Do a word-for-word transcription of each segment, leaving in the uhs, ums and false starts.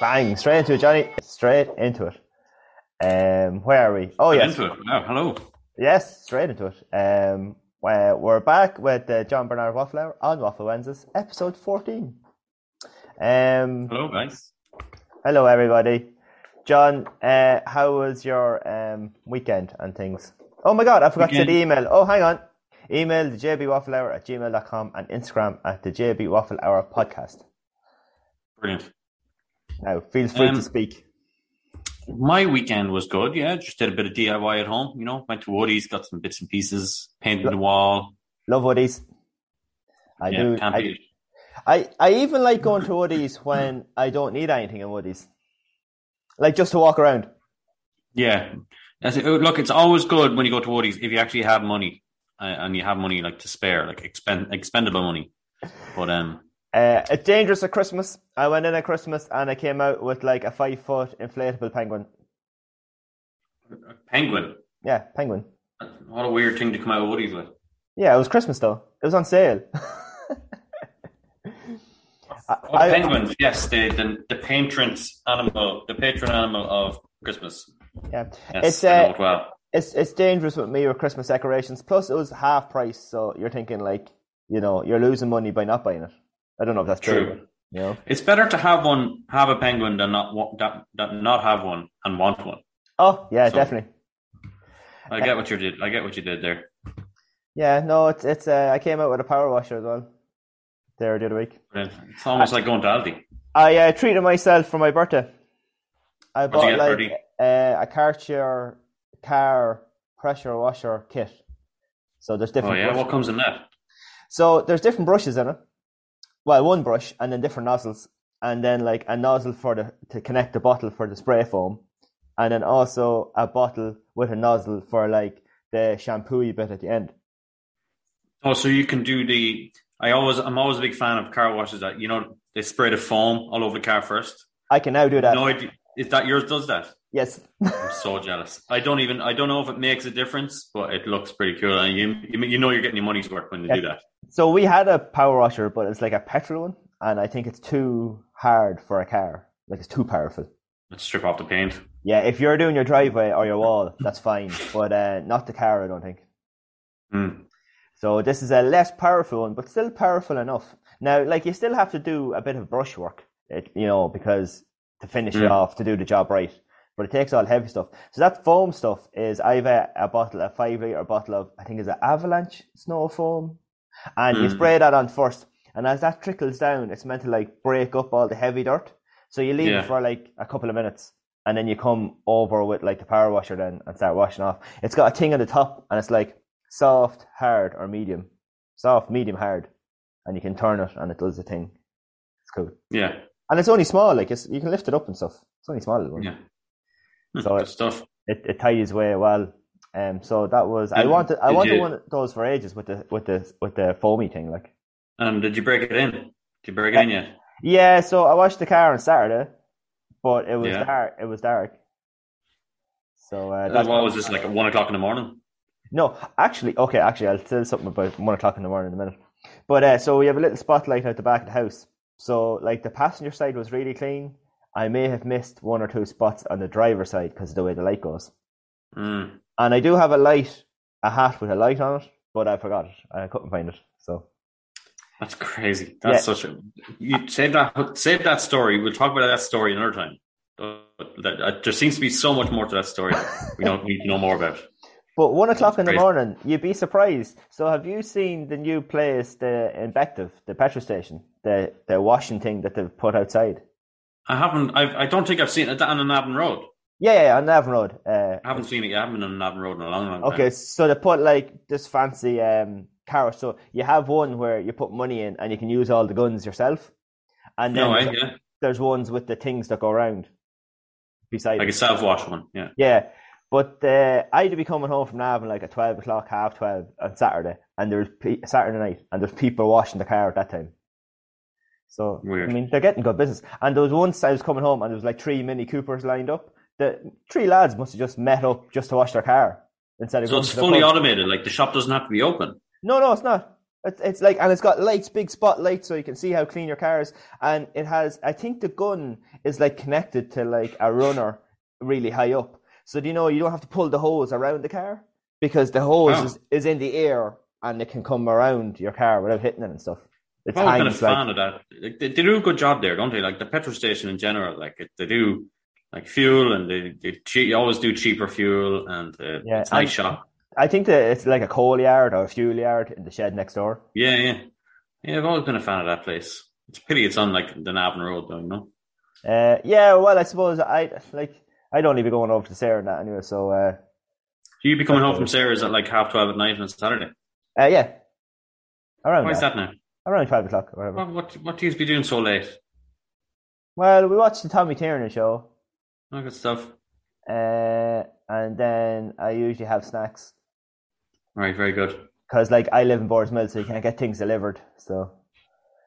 Bang, straight into it, Johnny. Straight into it. Um, where are we? Oh, yes. Into it. Wow, hello. Yes, straight into it. Um, we're, we're back with uh, John Bernard Waffle Hour on Waffle Wednesdays, episode fourteen. Um, hello, guys. Hello, everybody. John, uh, how was your um, weekend and things? Oh, my God, I forgot weekend. to say the email. Oh, hang on. Email the jbwafflehour at gmail dot com and Instagram at the jbwafflehour podcast. Brilliant. Now, feel free um, to speak. My weekend was good, yeah. Just did a bit of D I Y at home, you know. Went to Woody's, got some bits and pieces, painted Lo- the wall. Love Woody's. I yeah, do. Can't I, be I, I even like going to Woody's when I don't need anything in Woody's. Like just to walk around. Yeah. That's it. Look, it's always good when you go to Woody's if you actually have money uh, and you have money like to spare, like expend- expendable money. But, um... Uh, it's dangerous at Christmas. I went in at Christmas and I came out with like a five foot inflatable penguin. A penguin? Yeah, penguin. What a weird thing to come out of Woody's with. Yeah, it was Christmas though. It was on sale. Oh, I, penguins, I, yes, the, the, the patron animal, the patron animal of Christmas. Yeah, yes, it's uh, I know it well. It's it's dangerous with me with Christmas decorations. Plus, it was half price, so you're thinking like, you know, you're losing money by not buying it. I don't know if that's true. true but, you know? It's better to have one, have a penguin than not want, that, that not have one and want one. Oh yeah, so, definitely. I get what you did. I get what you did there. Yeah, no, it's it's. Uh, I came out with a power washer as well. There the other week. It's almost I, like going to Aldi. I uh, treated myself for my birthday. I What'd bought like uh, a Karcher car pressure washer kit. So there's different. Oh yeah, brushes. What comes in that? So there's different brushes in it. Well, one brush and then different nozzles, and then like a nozzle for the to connect the bottle for the spray foam, and then also a bottle with a nozzle for like the shampoo-y bit at the end. Oh, so you can do the. I always, I'm always a big fan of car washes that, you know, they spray the foam all over the car first. I can now do that. No idea. Is that yours? Does that? Yes. I'm so jealous. I don't even. I don't know if it makes a difference, but it looks pretty cool, and you you know you're getting your money's worth when you yeah. do that. So we had a power washer, but it's like a petrol one, and I think it's too hard for a car. Like it's too powerful. Let's strip off the paint. Yeah, if you're doing your driveway or your wall, that's fine, but uh, not the car, I don't think. Mm. So this is a less powerful one, but still powerful enough. Now, like you still have to do a bit of brushwork, it, you know, because to finish mm. it off, to do the job right. But it takes all heavy stuff. So that foam stuff is, I have a, a bottle, a five litre bottle of, I think it's an avalanche snow foam. And mm. you spray that on first. And as that trickles down, it's meant to like break up all the heavy dirt. So you leave yeah. it for like a couple of minutes. And then you come over with like the power washer then and start washing off. It's got a thing on the top and it's like soft, hard or medium. Soft, medium, hard. And you can turn it and it does the thing. It's cool. Yeah. And it's only small. Like it's, you can lift it up and stuff. It's only small. One. Yeah. So it, stuff. it it ties way well. Um, so that was did, I wanted I wanted you, one of those for ages with the with the with the foamy thing like. Um, did you break it in? Did you break it uh, in yet? Yeah, so I washed the car on Saturday, but it was yeah. dark. It was dark. So uh, that's what was this like at one o'clock in the morning? No, actually, okay, actually, I'll tell you something about one o'clock in the morning in a minute. But uh, so we have a little spotlight out the back of the house. So like the passenger side was really clean. I may have missed one or two spots on the driver's side because of the way the light goes. Mm. And I do have a light, a hat with a light on it, but I forgot it and I couldn't find it. So that's crazy. That's yeah. such a you save that save that story. We'll talk about that story another time. But that, uh, there seems to be so much more to that story we don't need to know more about. But one o'clock that's in crazy. The morning, you'd be surprised. So have you seen the new place, the Invective, the petrol station, the the washing thing that they've put outside? I haven't. I've, I don't think I've seen it on Navan Road. Yeah, yeah, on Navan Road. Uh, I haven't seen it. I haven't been on Navan Road in a long, long time. Okay, so they put like this fancy um, car. So you have one where you put money in and you can use all the guns yourself. And then no way, there's, yeah. there's ones with the things that go around beside. Like it. A self-wash one, yeah. Yeah, but uh, I'd be coming home from Navan like at twelve o'clock, half twelve on Saturday, and there's pe- Saturday night, and there's people washing the car at that time. So weird. I mean, they're getting good business. And there was once I was coming home, and there was like three Mini Coopers lined up. The three lads must have just met up just to wash their car instead of. So it's fully automated. Like the shop doesn't have to be open. No, no, it's not. It's, it's like, and it's got lights, big spotlights, so you can see how clean your car is. And it has, I think, the gun is like connected to like a runner really high up. So do you know you don't have to pull the hose around the car because the hose oh. is, is in the air and it can come around your car without hitting it and stuff. It's I've always been a fan like, of that. They, they do a good job there, don't they? Like the petrol station in general, like it, they do like fuel, and they they, che- they always do cheaper fuel, and uh, yeah, it's a nice shop. I think that it's like a coal yard or a fuel yard in the shed next door. Yeah, yeah, yeah. I've always been a fan of that place. It's a pity it's on like the Navan Road, though, you know. Uh, yeah, well, I suppose I like I'd only be going over to Sarah and that anyway. So uh, you'd be coming home from Sarah's at like half twelve at night on a Saturday. Uh, yeah, around. Why is that now? Around five o'clock or whatever. What, what do you be doing so late? Well, we watched the Tommy Tierney show. Oh, good stuff. Uh, and then I usually have snacks. Right, very good. Because like, I live in Boardsmill, so you can't get things delivered. So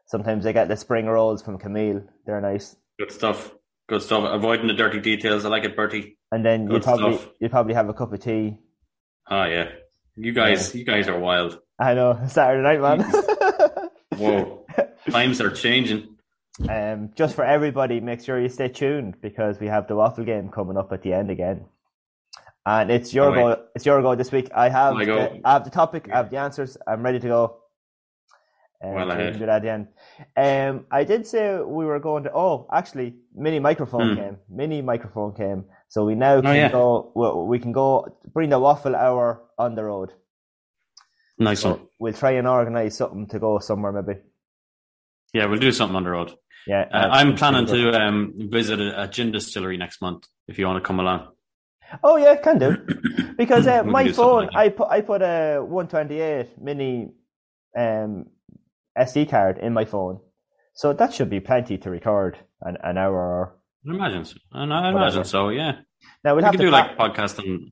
sometimes I get the spring rolls from Camille. They're nice. Good stuff. Good stuff. Avoiding the dirty details. I like it, Bertie. And then you probably you probably have a cup of tea. Ah, yeah. You guys, yeah. you guys are wild. I know. Saturday night, man. Whoa, times are changing. Um, just for everybody, make sure you stay tuned because we have the waffle game coming up at the end again, and it's your oh, go. It's your go this week. I have, I, the, I have the topic, I have the answers. I'm ready to go. Um, well ahead. Do that at the end. Um, I did say we were going to. Oh, actually, mini microphone hmm. came. Mini microphone came. So we now can oh, yeah. go. Well, we can go bring the waffle hour on the road. Nice one. We'll try and organise something to go somewhere, maybe. Yeah, we'll do something on the road. Yeah, uh, I'm planning to um, visit a, a gin distillery next month. If you want to come along. Oh yeah, can do. Because uh, we'll my do phone, like I put I put a one twenty-eight mini um, S D card in my phone, so that should be plenty to record an, an hour. Or I imagine so. I, I imagine so. Yeah. Now we'll we have can to do pack- like podcasting,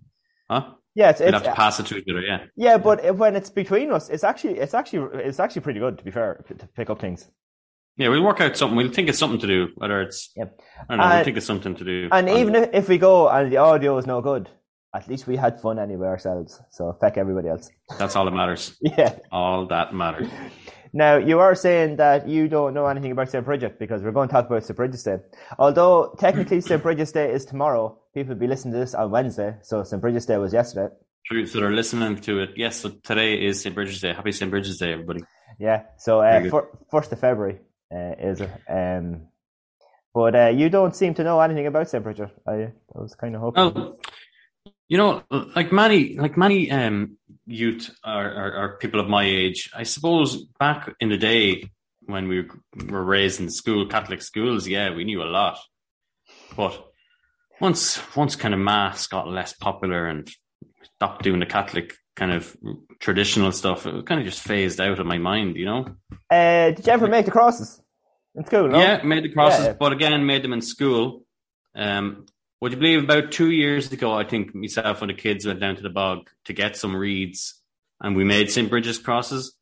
huh? Yeah, it's, it's, have to pass it to each other, yeah. Yeah, but when it's between us, it's actually, it's actually, it's actually pretty good. To be fair, to pick up things. Yeah, we'll work out something. We'll think it's something to do. Whether it's, yep. I don't know. And, we'll think it's something to do. And even if, if we go and the audio is no good, at least we had fun anyway ourselves. So fuck everybody else. That's all that matters. Yeah, all that matters. Now you are saying that you don't know anything about Saint Bridget because we're going to talk about Saint Bridget's Day. Although technically Saint Bridget's Day is tomorrow, people will be listening to this on Wednesday, so Saint Bridget's Day was yesterday. True, so they're listening to it. Yes, so today is Saint Bridget's Day. Happy Saint Bridget's Day, everybody. Yeah, so uh, for, first of February uh, is it. Um, but uh, you don't seem to know anything about Saint Bridget. I, I was kind of hoping. Well, you know, like many, like many um, youth are, are, are people of my age. I suppose back in the day when we were raised in school, Catholic schools, yeah, we knew a lot. But once, once kind of mass got less popular and stopped doing the Catholic kind of traditional stuff, it was kind of just phased out of my mind, you know. Uh, did you ever make the crosses in school? No? Yeah, made the crosses, yeah. But again, made them in school. Um, Would you believe about two years ago, I think myself and the kids went down to the bog to get some reeds and we made Saint Bridget's crosses,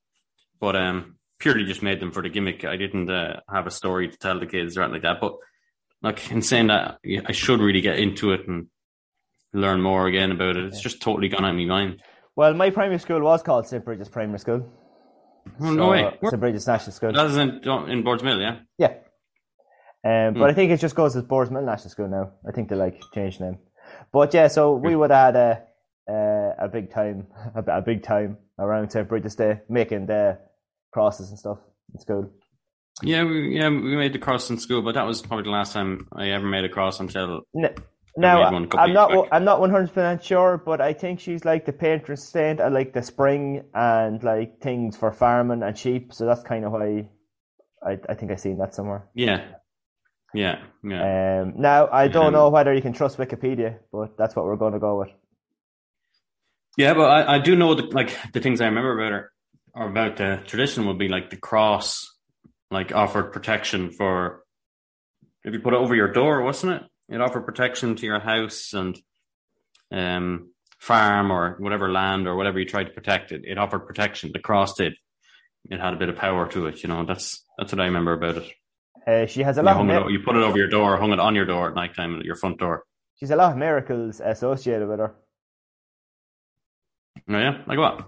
but um, purely just made them for the gimmick. I didn't uh, have a story to tell the kids or anything like that, but like in saying that, I should really get into it and learn more again about it. It's just totally gone out of my mind. Well, my primary school was called Saint Bridget's Primary School. Oh, no so, way. Uh, Saint Bridget's National School. That was in, in Boardsmill, yeah? Yeah. Um, but hmm. I think it just goes as Boardsmill National School now. I think they like changed name. But yeah, so we would have had a uh, a big time, a big time around Saint Bridget's Day, making the crosses and stuff in school. Yeah, we, yeah, we made the cross in school, but that was probably the last time I ever made a cross until. No. Now, I'm not I'm not one hundred percent sure, but I think she's like the patron saint at like the spring and like things for farming and sheep. So that's kind of why I, I think I seen that somewhere. Yeah. Yeah. Yeah. Um, now, I don't um, know whether you can trust Wikipedia, but that's what we're going to go with. Yeah, but I, I do know that like the things I remember about her or about the tradition would be like the cross, like offered protection for if you put it over your door, wasn't it? It offered protection to your house and um, farm or whatever land or whatever you tried to protect it. It offered protection. The cross did. It had a bit of power to it. You know, that's that's what I remember about it. Uh, she has a lot. You, of mir- it, you put it over your door, hung it on your door at night time at your front door. She's a lot of miracles associated with her. Oh yeah, like what?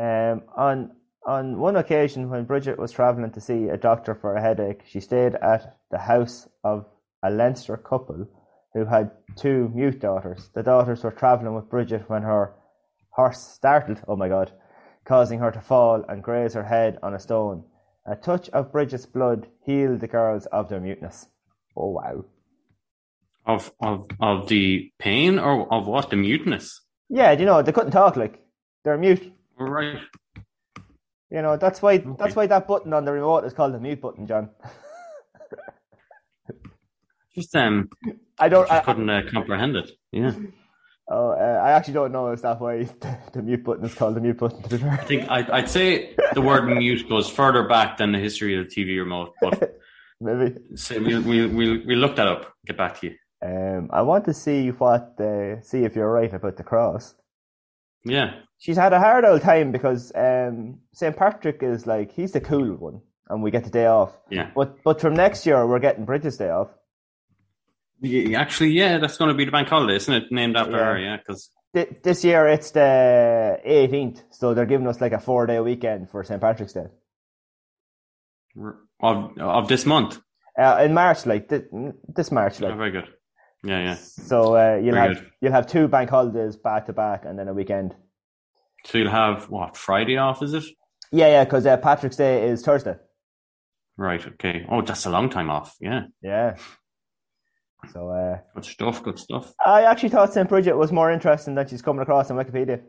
Um, on on one occasion when Bridget was travelling to see a doctor for a headache, she stayed at the house of a Leinster couple who had two mute daughters. The daughters were travelling with Bridget when her horse startled, oh my God, causing her to fall and graze her head on a stone. A touch of Bridget's blood healed the girls of their muteness. Oh, wow. Of of of the pain or of what? The muteness? Yeah, you know, they couldn't talk, like, they're mute. Right. You know, that's why, okay. that's why that button on the remote is called the mute button, John. Just um, I don't. I, I couldn't uh, comprehend it. Yeah. Oh, uh, I actually don't know if that way the, the mute button is called the mute button. I think I, I'd say the word mute goes further back than the history of the T V remote. But maybe. So we we we we look that up. Get back to you. Um, I want to see what uh, see if you're right about the cross. Yeah. She's had a hard old time because um, Saint Patrick is like he's the cool one, and we get the day off. Yeah. But but from next year we're getting Bridget's Day off. Actually, yeah, that's going to be the bank holiday, isn't it? Named after yeah. her, yeah. Cause... Th- this year it's the eighteenth, so they're giving us like a four-day weekend for Saint Patrick's Day. Of of this month? Uh, in March, like, th- this March. Like. Oh, very good. Yeah, yeah. So uh, you'll very have good. you'll have two bank holidays back-to-back and then a weekend. So you'll have, what, Friday off, is it? Yeah, yeah, because uh, Patrick's Day is Thursday. Right, okay. Oh, that's a long time off, yeah. Yeah. So, uh, good stuff, good stuff. I actually thought Saint Bridget was more interesting than she's coming across on Wikipedia.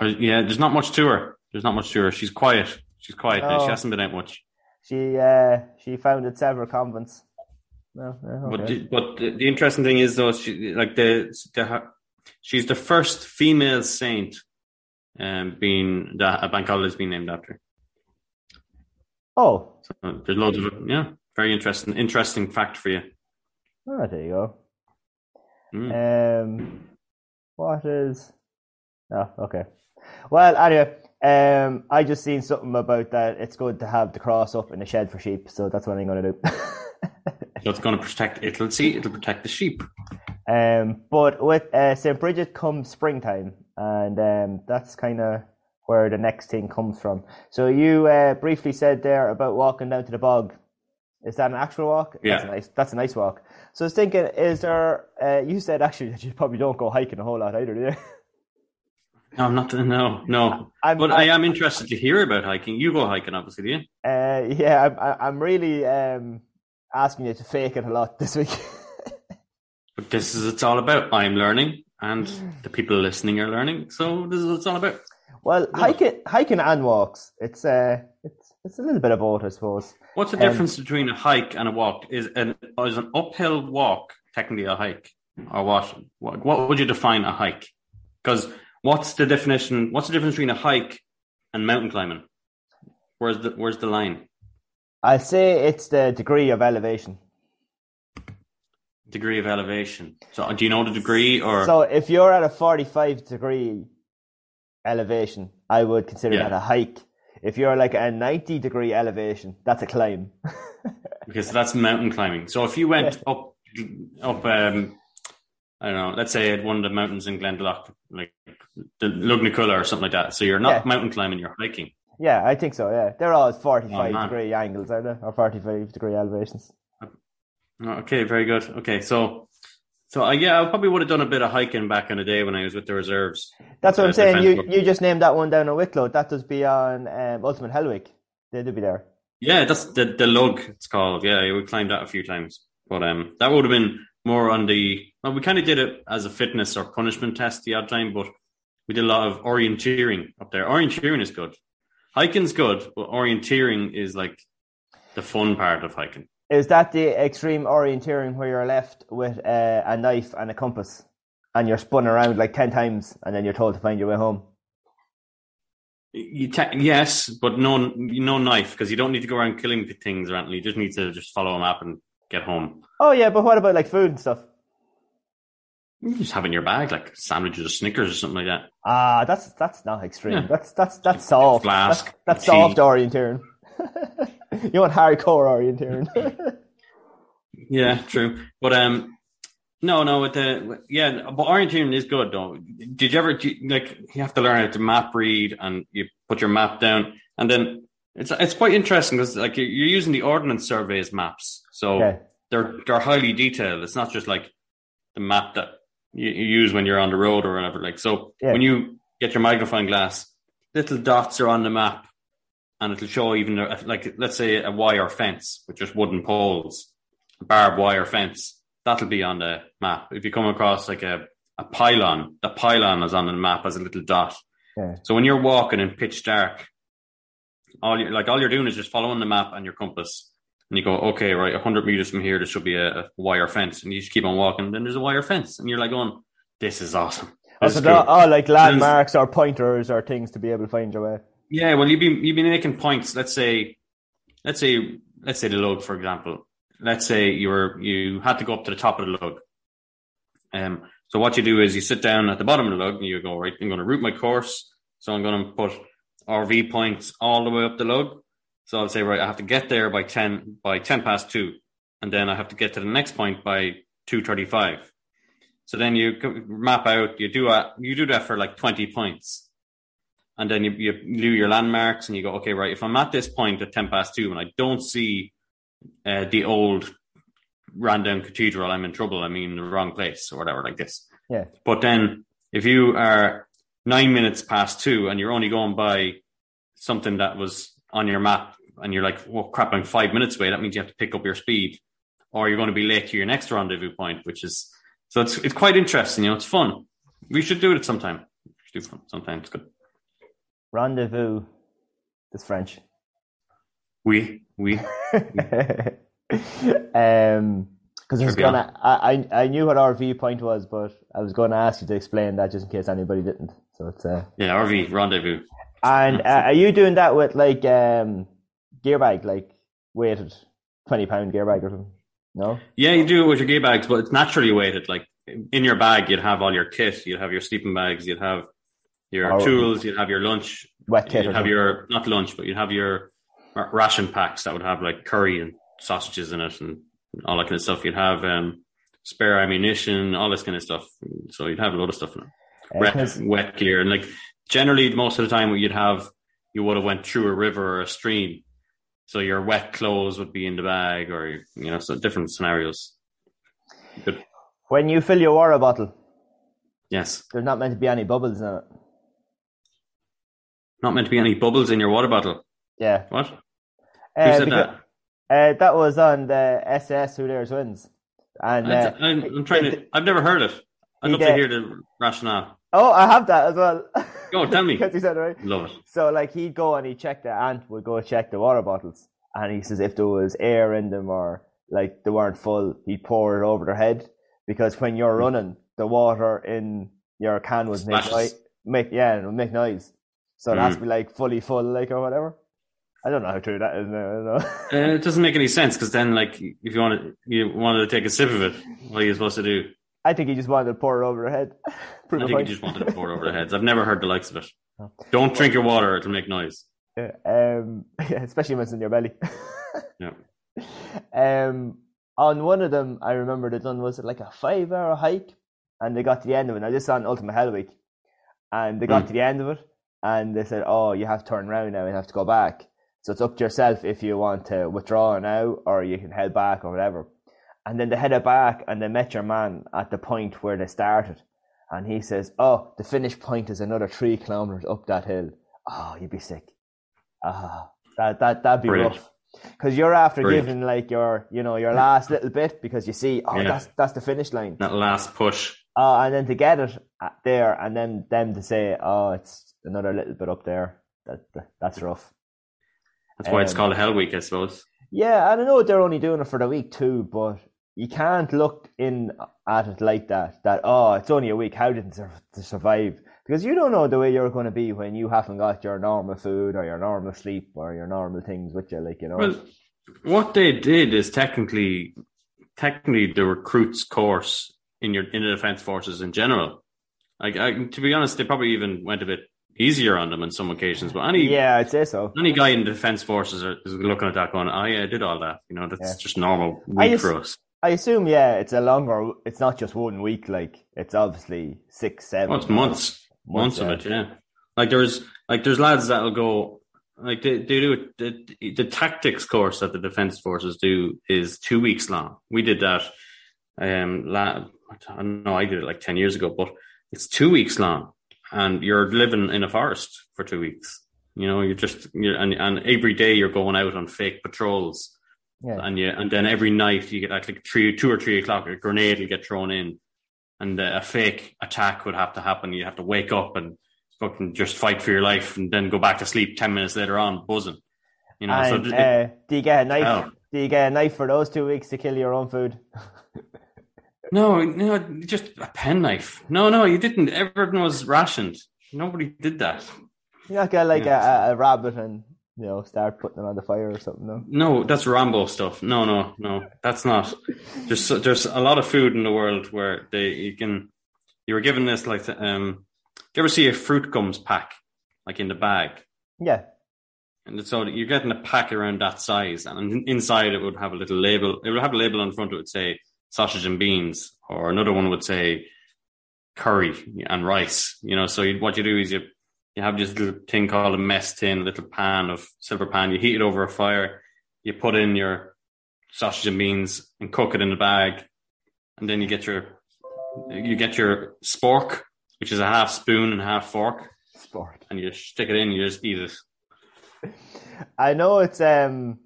Yeah, there's not much to her. There's not much to her. She's quiet. She's quiet. Oh. She hasn't been out much. She uh, she founded several convents. No, no, okay. But the, but the, the interesting thing is though, she like the, the she's the first female saint, um, being that a bank holiday has been named after. Oh, so there's loads of yeah. Very interesting, interesting fact for you. Oh, there you go. Mm. Um, what is? Oh, okay. Well, anyway, um, I just seen something about that. It's good to have the cross up in the shed for sheep, so that's what I'm going to do. So it's going to protect. It'll see. It'll protect the sheep. Um, but with uh, Saint Bridget comes springtime, and um, that's kind of where the next thing comes from. So you uh, briefly said there about walking down to the bog. Is that an actual walk? Yeah. That's a nice, that's a nice walk. So I was thinking, is there... Uh, you said, actually, that you probably don't go hiking a whole lot either, do you? No, I'm not... No, no. I'm, but I'm, I am interested to hear about hiking. You go hiking, obviously, do you? Uh, yeah, I'm, I'm really um, asking you to fake it a lot this week. But this is what it's all about. I'm learning, and the people listening are learning, so this is what it's all about. Well, yeah. hiking hiking and walks, it's... Uh, it's It's a little bit of both, I suppose. What's the um, difference between a hike and a walk? Is an is an uphill walk technically a hike, or what? What, what would you define a hike? Because what's the definition? What's the difference between a hike and mountain climbing? Where's the Where's the line? I'd say it's the degree of elevation. Degree of elevation. So, do you know the degree or? So, if you're at a forty-five degree elevation, I would consider yeah. that a hike. If you're like a ninety degree elevation, that's a climb. Okay, so that's mountain climbing. So if you went up, up, um, I don't know, let's say at one of the mountains in Glendalough, like the Lugnaculla or something like that. So you're not yeah. mountain climbing, you're hiking. Yeah, I think so. Yeah, they're all forty-five oh, degree angles, aren't they? Or forty-five degree elevations. Okay, very good. Okay, so So, uh, yeah, I probably would have done a bit of hiking back in the day when I was with the reserves. That's what uh, I'm saying. You you just named that one down in Wicklow. That does be on um, Ultimate Hellweek. They do be there. Yeah, that's the, the lug, it's called. Yeah, we climbed that a few times. But um, that would have been more on the... Well, we kind of did it as a fitness or punishment test the odd time, but we did a lot of orienteering up there. Orienteering is good. Hiking's good, but orienteering is like the fun part of hiking. Is that the extreme orienteering where you're left with uh, a knife and a compass and you're spun around like ten times and then you're told to find your way home? You te- yes, but no no knife, because you don't need to go around killing things or anything. You just need to just follow a map and get home. Oh, yeah, but what about like food and stuff? You just have in your bag like sandwiches or Snickers or something like that. Ah, that's that's not extreme. Yeah. That's that's that's soft. Flask, that's that's soft orienteering. You want hardcore orienteering. Yeah, true. But um, no, no. With the yeah, but orienteering is good though. Did you ever do, like you have to learn how to map read and you put your map down, and then it's it's quite interesting because like you're using the Ordnance Survey as maps, so okay. they're they're highly detailed. It's not just like the map that you use when you're on the road or whatever. Like so, yeah. When you get your magnifying glass, little dots are on the map, and it'll show even like let's say a wire fence with just wooden poles, a barbed wire fence. That'll be on the map. If you come across like a, a pylon, the pylon is on the map as a little dot. Yeah. So when you're walking in pitch dark, all you like all you're doing is just following the map and your compass. And you go, okay, right, one hundred meters from here, there should be a, a wire fence. And you just keep on walking. And then there's a wire fence. And you're like going, this is awesome. This oh, so is oh, like landmarks or pointers or things to be able to find your way. Yeah, well, you'd be, you'd be making points. Let's say, let's say, let's say the lug, for example. Let's say you were, you had to go up to the top of the lug. Um, so what you do is you sit down at the bottom of the lug and you go, right, I'm going to route my course. So I'm going to put R V points all the way up the lug. So I'll say, right, I have to get there by ten by ten past two, and then I have to get to the next point by two thirty-five. So then you map out, you do a, you do that for like twenty points, and then you, you do your landmarks, and you go, okay, right, if I'm at this point at ten past two and I don't see uh, the old rundown cathedral, I'm in trouble. I'm in the wrong place or whatever, like this. Yeah. But then if you are nine minutes past two and you're only going by something that was on your map, and you're like, well, crap, I'm five minutes away. That means you have to pick up your speed or you're going to be late to your next rendezvous point, which is, so it's it's quite interesting. You know, it's fun. We should do it sometime. We should do fun sometime. It's good. Rendezvous is French. Oui, oui. um, because I was going to, I, I knew what R V point was, but I was going to ask you to explain that just in case anybody didn't. So it's uh... yeah, R V, rendezvous. And uh, are you doing that with like um, gear bag, like weighted twenty pound gear bag or something? No? Yeah, you do it with your gear bags, but it's naturally weighted. Like in your bag, you'd have all your kit, you'd have your sleeping bags, you'd have your oh, tools, you'd have your lunch. Wet kit. You'd have your, not lunch, but you'd have your ration packs that would have like curry and sausages in it and all that kind of stuff. You'd have um, spare ammunition, all this kind of stuff. So you'd have a lot of stuff in it. Wet, wet gear. And like, generally, most of the time, you'd have you would have went through a river or a stream, so your wet clothes would be in the bag, or you know, so different scenarios. Good. When you fill your water bottle, yes, there's not meant to be any bubbles in it. Not meant to be any bubbles in your water bottle. Yeah. What? Who uh, said because, that? Uh, that was on the S S Who Dares Wins, and uh, I'm, I'm trying it, to. I've never heard it. I'd love did. to hear the rationale. Oh, I have that as well. Go, tell me. Because he said, right? Love it. So, like, he'd go and he'd check the aunt would go check the water bottles. And he says if there was air in them or, like, they weren't full, he'd pour it over their head. Because when you're running, the water in your can would make noise. Make, yeah, it would make noise. So it mm. has to be, like, fully full, like, or whatever. I don't know how true that is. I don't know. Uh, it doesn't make any sense because then, like, if you wanted, you wanted to take a sip of it, what are you supposed to do? I think he just wanted to pour it over their head. I think point. he just wanted to pour it over their heads. I've never heard the likes of it. Don't drink your water, it'll make noise. Yeah, um, yeah, especially when it's in your belly. Yeah. Um, on one of them, I remember they done, was it like a five hour hike? And they got to the end of it. Now, this is on Ultimate Hell Week. And they got mm. to the end of it. And they said, oh, you have to turn around now and have to go back. So it's up to yourself if you want to withdraw now or you can head back or whatever. and then they headed back and they met your man at the point where they started. And he says, oh, the finish point is another three kilometres up that hill. Oh, you'd be sick. Ah, that, that, that'd be Brilliant. rough. Because you're after Brilliant. giving like your, you know, your last little bit because you see, oh, yeah. that's that's the finish line. That last push. Oh, uh, and then to get it there and then them to say, oh, it's another little bit up there. That, that That's rough. That's why um, it's called a hell week, I suppose. Yeah, I don't know, they're only doing it for the week too, but you can't look in at it like that, that, oh, it's only a week, how did they survive? Because you don't know the way you're going to be when you haven't got your normal food or your normal sleep or your normal things with you, like, you know. Well, what they did is technically, technically the recruits course in your in the Defence Forces in general. Like, I, to be honest, they probably even went a bit easier on them on some occasions, but any yeah, I'd say so. Any guy in the Defence Forces are, is looking at that going, oh yeah, I did all that. You know, that's yeah. just normal week just, for us. I assume, yeah, it's a longer. It's not just one week. Like, it's obviously six, seven. Well, it's months, months, months yeah. of it. Yeah, like there's like there's lads that'll go like they, they do it. The, the tactics course that the Defence Forces do is two weeks long. We did that. Um, la, I don't know. I did it like ten years ago, but it's two weeks long, and you're living in a forest for two weeks. You know, you're just you're and, and every day you're going out on fake patrols. Yeah. And you, and then every night you get like, like three, two or three o'clock, a grenade will get thrown in, and uh, a fake attack would have to happen. You have to wake up and fucking just fight for your life, and then go back to sleep ten minutes later on, buzzing. You know. And, so uh, it, do you get a knife? Oh. Do you get a knife for those two weeks to kill your own food? no, no, just a pen knife. No, no, you didn't. Everyone was rationed. Nobody did that. You not get like yeah. a, a rabbit and. You know, start putting it on the fire or something. No, no, that's Rambo stuff. No, no, no, that's not. There's there's a lot of food in the world where they you can. You were given this like um. Do you ever see a fruit gums pack, like in the bag? Yeah. And so you're getting a pack around that size, and inside it would have a little label. It would have a label on front. It would say sausage and beans, or another one would say curry and rice. You know, so you, what you do is you. You have this little thing called a mess tin, a little pan of silver pan. You heat it over a fire. You put in your sausage and beans and cook it in the bag, and then you get your you get your spork, which is a half spoon and half fork. Spork, and you stick it in. You just eat it. I know it's um.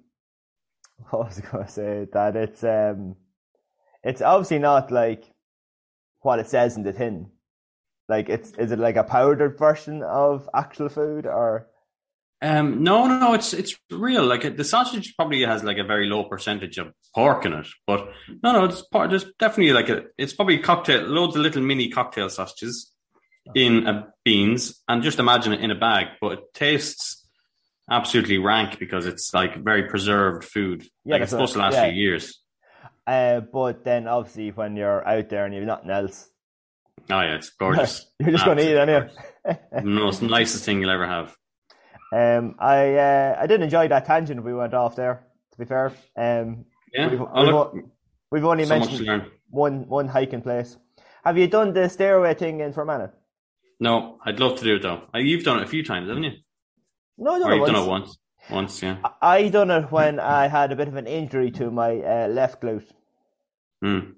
What was I going to say? That it's um, it's obviously not like what it says in the tin. Like, it's is it like a powdered version of actual food, or? Um, no, no, it's it's real. Like, the sausage probably has like a very low percentage of pork in it, but no, no, it's part. There's definitely like a. It's probably cocktail, loads of little mini cocktail sausages in a beans, and just imagine it in a bag. But it tastes absolutely rank because it's like very preserved food. Yeah, like it's supposed to last yeah. few years. Uh, but then obviously when you're out there and you've nothing else. Oh yeah, it's gorgeous. You're just going to eat it anyway. No, it's the nicest thing you'll ever have. Um, I uh, I did enjoy that tangent we went off there. To be fair, um, yeah, we've, oh, we've, look, we've only so mentioned one one hiking place. Have you done the stairway thing in Fermanagh? No, I'd love to do it though. You've done it a few times, haven't you? No, I done or it you've once. done it once. Once, yeah. I, I done it when I had a bit of an injury to my uh, left glute. Hmm.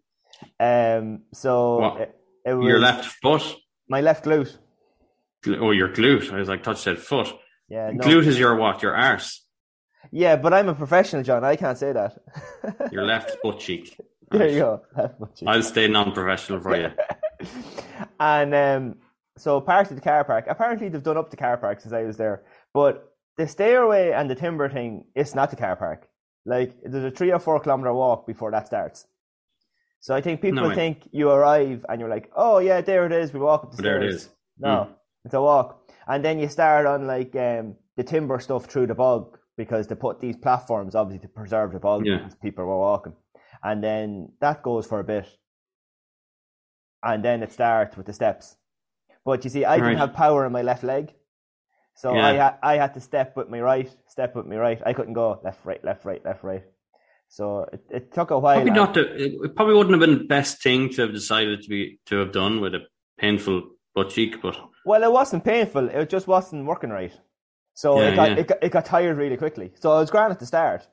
Um. So. What? It, Your left foot? My left glute. Oh, your glute. I was like, touch that foot. Yeah, no. Glute is your what? Your arse? Yeah, but I'm a professional, John. I can't say that. Your left butt cheek. Right. There you go. Left butt cheek. I'll stay non-professional for you. And um, so parts of the car park. Apparently, they've done up the car park since I was there. But the stairway and the timber thing, it's not the car park. Like, there's a three or four kilometre walk before that starts. So I think people no think you arrive and you're like, oh yeah, there it is. We walk up the stairs. There it is. No, mm. it's a walk. And then you start on like um, the timber stuff through the bog because they put these platforms obviously to preserve the bog yeah. because people were walking. And then that goes for a bit. And then it starts with the steps. But you see, I right. didn't have power in my left leg. So yeah. I, ha- I had to step with my right, step with my right. I couldn't go left, right, left, right, left, right. So it, it took a while. Probably not to, it probably wouldn't have been the best thing to have decided to be to have done with a painful butt cheek, but well, it wasn't painful. It just wasn't working right. So yeah, it, got, yeah. it got it got tired really quickly. So I was grand at the start,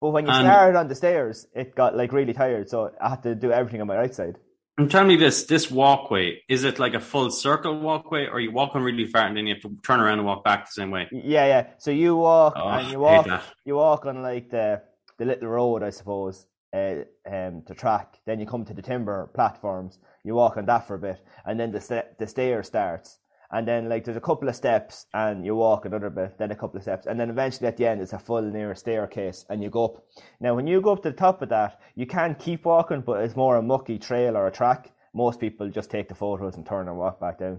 But when you and started on the stairs, it got like really tired, so I had to do everything on my right side. And tell me this, this walkway, is it like a full circle walkway, or you walk on really far and then you have to turn around and walk back the same way? Yeah, yeah. So you walk oh, and you walk you walk on like the, the little road, I suppose, uh, um, to track. Then you come to the timber platforms, you walk on that for a bit, and then the st- the stair starts. And then like there's a couple of steps and you walk another bit, then a couple of steps. And then eventually at the end, it's a full near staircase and you go up. Now, when you go up to the top of that, you can't keep walking, but it's more a mucky trail or a track. Most people just take the photos and turn and walk back down.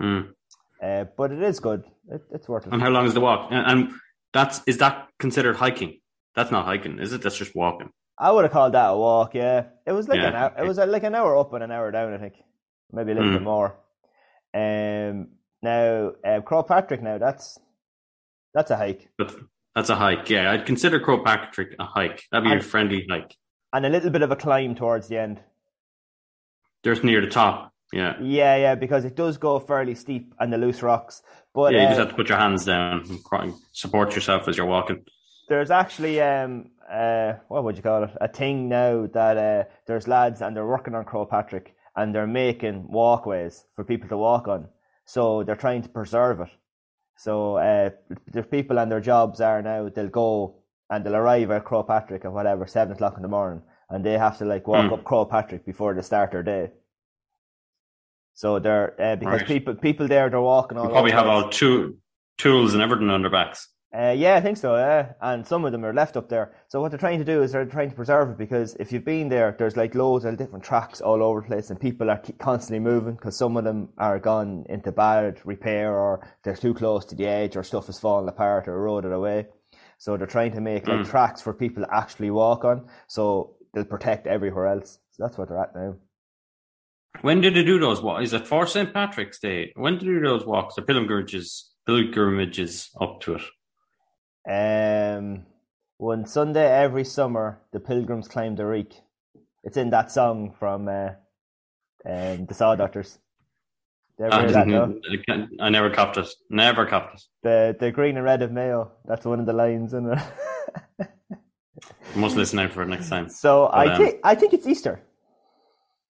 Mm. Uh, but it is good. It, it's worth it. And how long is the walk? And, and that's is that considered hiking? That's not hiking, is it? That's just walking. I would have called that a walk, yeah. It was like, yeah, an, hour, it was like an hour up and an hour down, I think. Maybe a little mm. bit more. Um. Now, uh, Croagh Patrick. Now that's that's a hike. That's, that's a hike. Yeah, I'd consider Croagh Patrick a hike. That'd be and, a friendly hike, and a little bit of a climb towards the end. There's near the top. Yeah. Yeah, yeah, because it does go fairly steep and the loose rocks. But yeah, you uh, just have to put your hands down and support yourself as you're walking. There's actually um uh what would you call it a thing now that uh there's lads and they're working on Croagh Patrick. And they're making walkways for people to walk on. So they're trying to preserve it. So uh, the people and their jobs are now, they'll go and they'll arrive at Croagh Patrick at whatever, seven o'clock in the morning. And they have to like walk mm. up Croagh Patrick before they start their day. So they're, uh, because right. people people there, they're walking all over. They probably have all two tools and everything on their backs. Uh, yeah, I think so, yeah. And some of them are left up there. So what they're trying to do is they're trying to preserve it, because if you've been there, there's like loads of different tracks all over the place and people are constantly moving because some of them are gone into bad repair or they're too close to the edge or stuff is falling apart or eroded away. So they're trying to make like mm. tracks for people to actually walk on, so they'll protect everywhere else. So that's what they're at now. When did they do those walks? Is it for Saint Patrick's Day? When did they do those walks? The pilgrimages, pilgrimages up to it? Um, one Sunday every summer, the pilgrims climb the Reek. It's in that song from uh, um, the Saw Doctors. I, that, no? I never copped it. Never copped it. The the green and red of Mayo. That's one of the lines, isn't it? Must listen out for it next time. So but, I think um, I think it's Easter.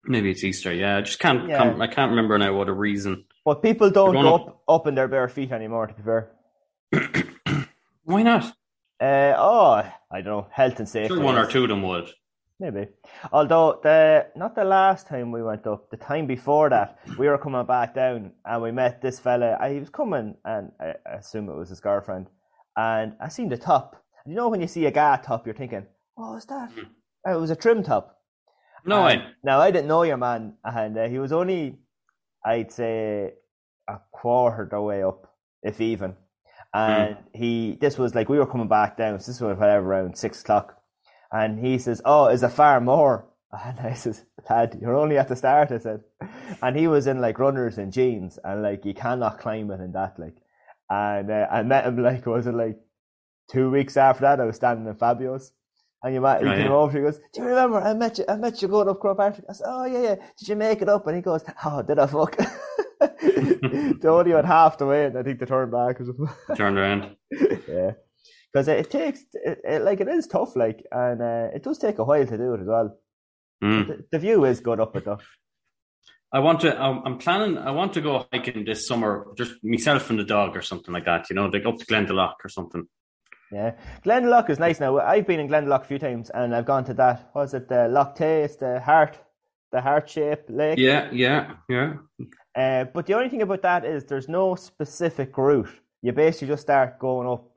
Maybe it's Easter. Yeah, I just can't. Yeah. can't I can't remember now what a reason. But people don't go up, up up in their bare feet anymore. To be fair. Why not? Uh, oh, I don't know. Health and safety. Sure, one or two of them would. Maybe. Although, the not the last time we went up, the time before that, we were coming back down and we met this fella. He was coming, and I assume it was his girlfriend. And I seen the top. You know when you see a Ga top, you're thinking, what was that? Mm. It was a Trim top. No um, way. Now, I didn't know your man. And uh, he was only, I'd say, a quarter of the way up, if even. And mm. he, this was like, we were coming back down, so this was whatever, around six o'clock. And he says, oh, is there far more? And I says, lad, you're only at the start, I said. And he was in like runners and jeans, and like, you cannot climb it in that, like. And uh, I met him, like, was it like two weeks after that? I was standing in Fabio's. And you might, he oh, came yeah. over, he goes, do you remember? I met you, I met you going up Croagh Patrick. I said, oh, yeah, yeah. Did you make it up? And he goes, oh, did I fuck? They only went half the way, and I think they turned back or something. Turned around. Yeah. Because it, it takes, it, it, like, it is tough, like, and uh, it does take a while to do it as well. Mm. The, the view is good up it, though. I want to, I'm, I'm planning, I want to go hiking this summer, just myself and the dog or something like that, you know, like up to Glendalough or something. Yeah, Glendalough is nice now. I've been in Glendalough a few times, and I've gone to that. What is it? The Loch Tay, it's the heart, the heart shaped lake. Yeah, yeah, yeah. Uh, but the only thing about that is there's no specific route. You basically just start going up.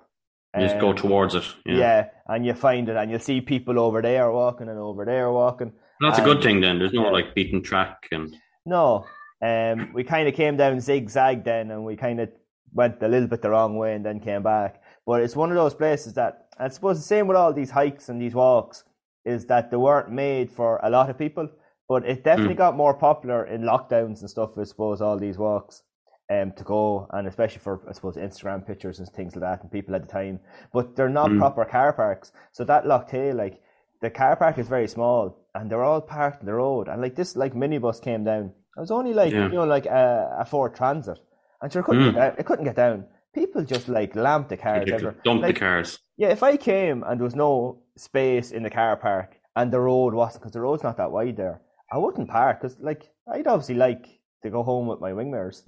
Um, you just go towards it. Yeah. yeah, and you find it, and you'll see people over there walking and over there walking. That's and, a good thing then. There's no yeah. like beaten track and. No, um, we kind of came down zigzag then, and we kind of went a little bit the wrong way, and then came back. But it's one of those places that, I suppose the same with all these hikes and these walks, is that they weren't made for a lot of people, but it definitely mm. got more popular in lockdowns and stuff, I suppose, all these walks um, to go, and especially for, I suppose, Instagram pictures and things like that, and people at the time. But they're not mm. proper car parks. So that Loch Tay, like, the car park is very small, and they're all parked on the road. And, like, this, like, minibus came down. It was only, like, yeah. you know, like a, a Ford Transit. And sure, it couldn't, mm. get, it couldn't get down. People just like lamp the cars. Dump like, the cars. Yeah, if I came and there was no space in the car park and the road wasn't, because the road's not that wide there, I wouldn't park, because like I'd obviously like to go home with my wing mirrors.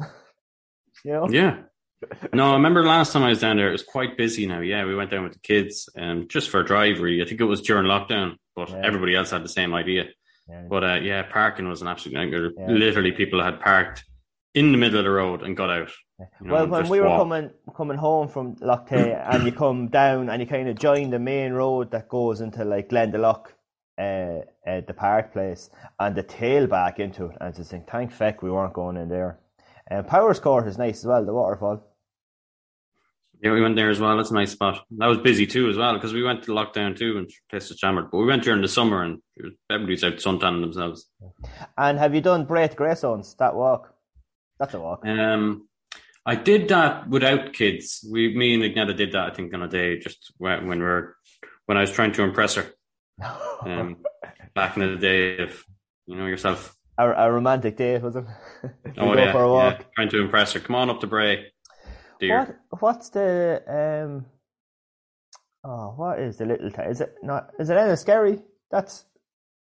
You know? Yeah. No, I remember last time I was down there, it was quite busy now. Yeah, we went down with the kids um, just for a drive, really. I think it was during lockdown, but yeah. Everybody else had the same idea. Yeah. But uh, yeah, parking was an absolute nightmare. Yeah. Literally, people had parked in the middle of the road and got out. Yeah. You know, well, when we were walk. coming coming home from Loch Tay and you come down and you kind of join the main road that goes into like Glendalough, uh, uh, the park place, and the tail back into it. And just think, thank feck we weren't going in there. And um, Powerscourt is nice as well, the waterfall. Yeah, we went there as well. That's a nice spot. That was busy too as well, because we went to lockdown too and tasted jammered. But we went during the summer and everybody's out suntanning themselves. And have you done Braith Greystones, that walk? That's a walk. Um, I did that without kids. We, me and Ignata did that, I think, on a day just when we were, when I was trying to impress her. Um, back in the day of, you know, yourself. A, a romantic date, was it? Oh, go yeah, for a walk. Yeah, trying to impress her. Come on up to Bray, dear. What, what's the um? Oh, what is the little? T- is it not? Is it Enniskerry? That's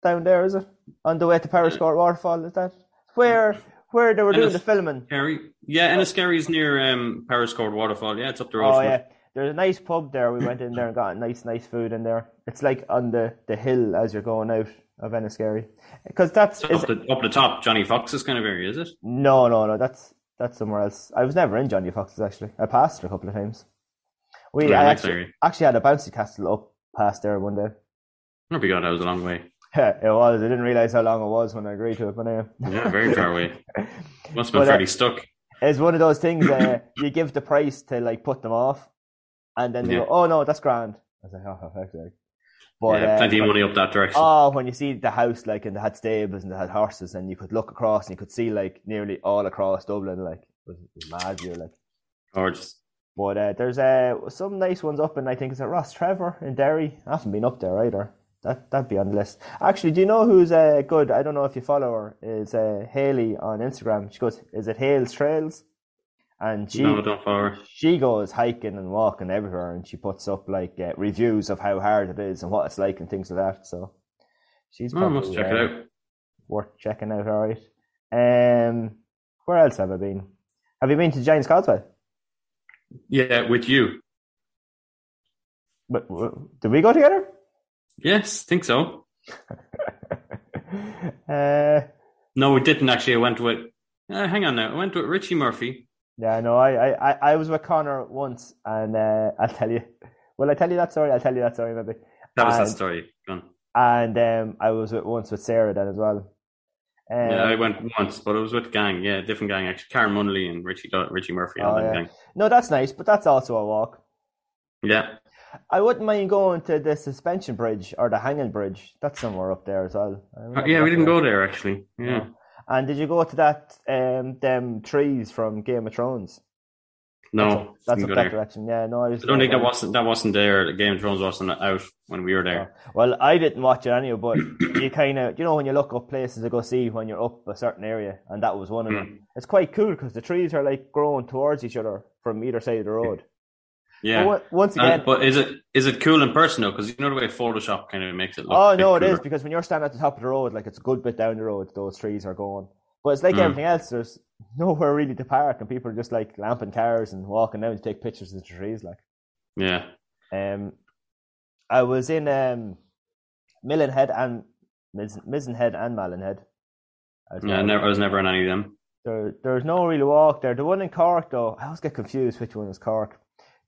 down there, is it? On the way to Powerscourt Waterfall, is that where where they were Ennis- doing the filming? Kerry, yeah, Enniskerry is near um Powerscourt Waterfall. Yeah, it's up the road. Oh from yeah, it. There's a nice pub there. We went in there and got a nice, nice food in there. It's like on the, the hill as you're going out of Enniskerry, because that's so up, the, up the top. Johnny Fox's kind of area, is it? No, no, no. That's that's somewhere else. I was never in Johnny Fox's actually. I passed it a couple of times. We yeah, I actually, actually had a bouncy castle up past there one day. Oh my god, that was a long way. Yeah, it was. I didn't realize how long it was when I agreed to it. But anyway. Yeah, very far away. Must have been but, fairly uh, stuck. It's one of those things. Uh, you give the price to like put them off, and then they yeah. go, "Oh no, that's grand." I was like, "Oh, okay." But, yeah, plenty um, of money up that direction. Oh, when you see the house, like, and they had stables and they had horses, and you could look across and you could see, like, nearly all across Dublin, like, it was, it was mad view, like. Gorgeous. But uh, there's uh, some nice ones up in, I think, is it Ross Trevor in Derry? I haven't been up there either. That, that'd be on the list. Actually, do you know who's uh, good? I don't know if you follow her. Is uh, Hayley on Instagram. She goes, is it Hale's Trails? And she no, don't follow her. She goes hiking and walking everywhere, and she puts up like uh, reviews of how hard it is and what it's like and things like that. So she's probably, oh, must check uh, it out. Worth checking out, all right. Um, where else have I been? Have you been to James Causeway? Yeah, with you. But did we go together? Yes, think so. uh, no, we didn't actually. I went with. Uh, hang on now. I went with Richie Murphy. Yeah, no, I, I, I was with Connor once, and uh, I'll tell you. Will I tell you that story? I'll tell you that story, maybe. That was and, that story. Go on. And um, I was with, once with Sarah then as well. Um, yeah, I went once, but it was with gang. Yeah, different gang actually. Karen Munley and Richie Richie Murphy. Oh, yeah. Gang. No, that's nice, but that's also a walk. Yeah. I wouldn't mind going to the suspension bridge or the hanging bridge. That's somewhere up there as well. Oh, yeah, we didn't go there actually. Yeah. yeah. And did you go to that um, them trees from Game of Thrones? No, that's a that direction. Yeah, no, I, was I don't think that wasn't that wasn't there. Game of Thrones wasn't out when we were there. No. Well, I didn't watch it anyway, but you kind of you know when you look up places to go see when you're up a certain area, and that was one of them. Mm. It's quite cool because the trees are like growing towards each other from either side of the road. Yeah. But once again, uh, but is it is it cool in person though? Because you know the way Photoshop kind of makes it look. Oh no, it is, because when you're standing at the top of the road, like it's a good bit down the road, those trees are going. But it's like mm. everything else. There's nowhere really to park, and people are just like lamping cars and walking down to take pictures of the trees. Like, yeah. Um, I was in um, Millenhead and Mizzenhead and Mallinhead. I yeah, never, I was never in any of them. There, there's no real walk there. The one in Cork though, I always get confused which one is Cork.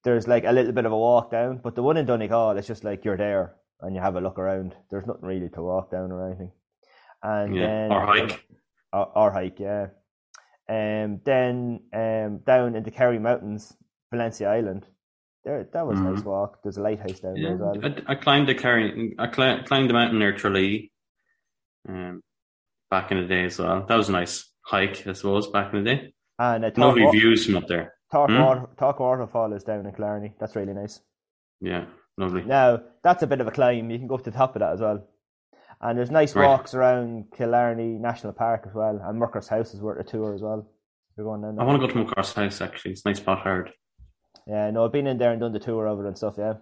There's like a little bit of a walk down, but the one in Donegal, it's just like you're there and you have a look around. There's nothing really to walk down or anything. And yeah, then, or hike. Or, or hike, yeah. Um, then um, down in the Kerry Mountains, Valencia Island, there that was mm-hmm. a nice walk. There's a lighthouse down yeah, there as well. I, I climbed the Kerry, I cl- climbed the mountain near Tralee, um, back in the day as well. That was a nice hike, I suppose, back in the day. And uh, lovely views from up there. Talk, mm. water, Talk Waterfall is down in Killarney. That's really nice. Yeah, lovely. Now, that's a bit of a climb. You can go up to the top of that as well. And there's nice right. walks around Killarney National Park as well. And Muckross House is worth a tour as well. You're going down there. I want to go to Muckross House, actually. It's a nice spot, hard. Yeah, no, I've been in there and done the tour of it and stuff, yeah.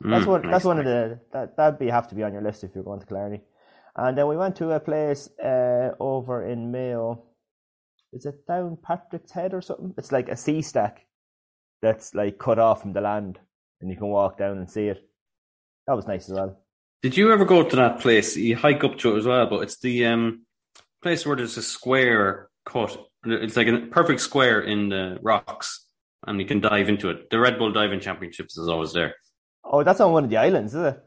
That's mm, one. Nice, that's one nice. of the that that'd be have to be on your list if you're going to Killarney. And then we went to a place uh, over in Mayo. Is it down Patrick's Head or something? It's like a sea stack that's like cut off from the land, and you can walk down and see it. That was nice as well. Did you ever go to that place? You hike up to it as well, but it's the um, place where there's a square cut. It's like a perfect square in the rocks, and you can dive into it. The Red Bull Diving Championships is always there. Oh, that's on one of the islands, is it?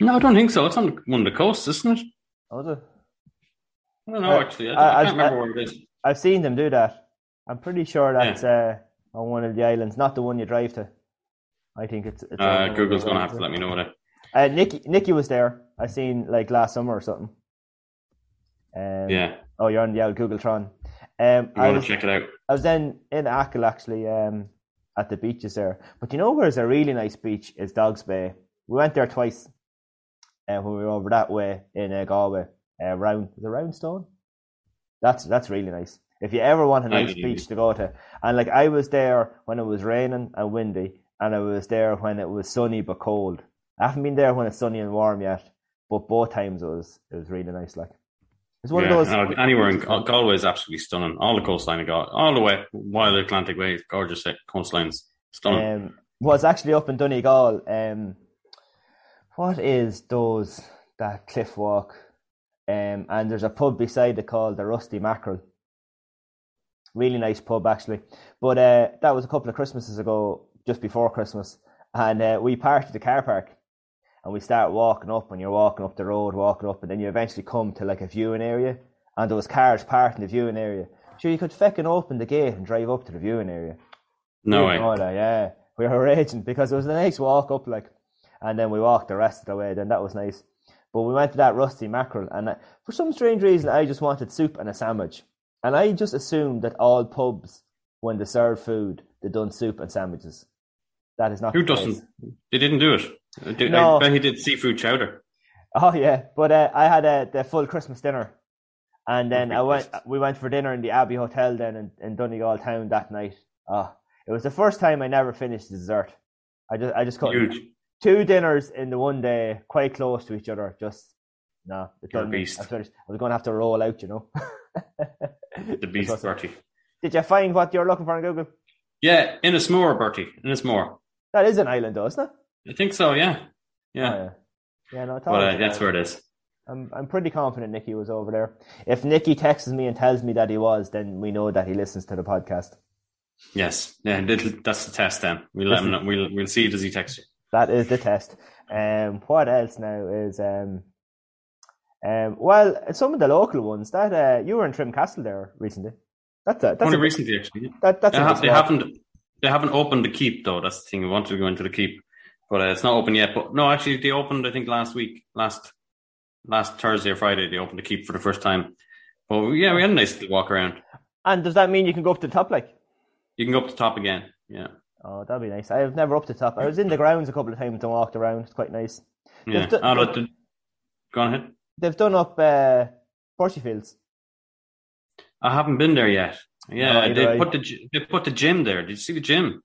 No, I don't think so. It's on one of the coasts, isn't it? Oh, is it? I don't know, uh, actually. I, I, I can't I've, remember I, where it is. I've seen them do that. I'm pretty sure that's yeah. uh, on one of the islands, not the one you drive to. I think it's... it's uh, Google's going to have to let me know that. Uh, Nikki, Nikki was there. I seen, like, last summer or something. Um, yeah. Oh, you're on the old Googletron. Um, I want to check it out. I was then in Achill, actually, um, at the beaches there. But you know where's a really nice beach is Dogs Bay. We went there twice uh, when we were over that way in uh, Galway. Uh, round the Roundstone. That's that's really nice. If you ever want a nice beach to go to, and like I was there when it was raining and windy, and I was there when it was sunny but cold. I haven't been there when it's sunny and warm yet, but both times it was it was really nice. Like it's one yeah, of those anywhere in Galway is absolutely stunning. All the coastline of Galway, all the way wild Atlantic way, gorgeous coastlines, stunning. Um, was well, actually up in Donegal. Um, what is those that cliff walk? Um, and there's a pub beside it called the Rusty Mackerel. Really nice pub actually. But uh, that was a couple of Christmases ago, just before Christmas, and uh, we parked at the car park. And we start walking up, and you're walking up the road, walking up, and then you eventually come to like a viewing area, and there was cars parked in the viewing area. Sure, you could feckin' open the gate and drive up to the viewing area. No way. That, yeah, we were raging because it was a nice walk up, like, and then we walked the rest of the way. Then that was nice. But we went to that Rusty Mackerel, and I, for some strange reason, I just wanted soup and a sandwich, and I just assumed that all pubs, when they serve food, they done soup and sandwiches. That is not who the doesn't. Place. They didn't do it. I, did, no. I bet he did seafood chowder. Oh yeah, but uh, I had a the full Christmas dinner, and then I went. We went for dinner in the Abbey Hotel then in, in Donegal town that night. Ah, oh, it was the first time I never finished dessert. I just, I just couldn't. Huge. Two dinners in the one day, quite close to each other. Just no, it doesn't. Beast. I was going to have to roll out, you know. The beast, Bertie. Did you find what you're looking for on Google? Yeah, Inishmore, Bertie. Inishmore. That is an island, though, isn't it? I think so, yeah. Yeah. Oh, yeah. yeah, no, I But uh, that's where it is. I'm I'm pretty confident Nicky was over there. If Nicky texts me and tells me that he was, then we know that he listens to the podcast. Yes. Yeah, that's the test then. We'll let him know. We'll we'll see does he text you. That is the test. Um what else now is um um well some of the local ones that uh, you were in Trim Castle there recently. That's a, that's only a, recently actually. Yeah. That that's they, ha- they haven't they haven't opened the keep though. That's the thing, we wanted to go into the keep. But uh, it's not open yet. But no, actually, they opened, I think, last week, last last Thursday or Friday, they opened the keep for the first time. But yeah, we had a nice little walk around. And does that mean you can go up to the top, like? You can go up to the top again, yeah. Oh, that'd be nice. I've never up to the top. I was in the grounds a couple of times and walked around. It's quite nice. They've yeah. Done, oh, no, go on ahead. They've done up uh, Porchy Fields. I haven't been there yet. Yeah, no, they put the they put the gym there. Did you see the gym?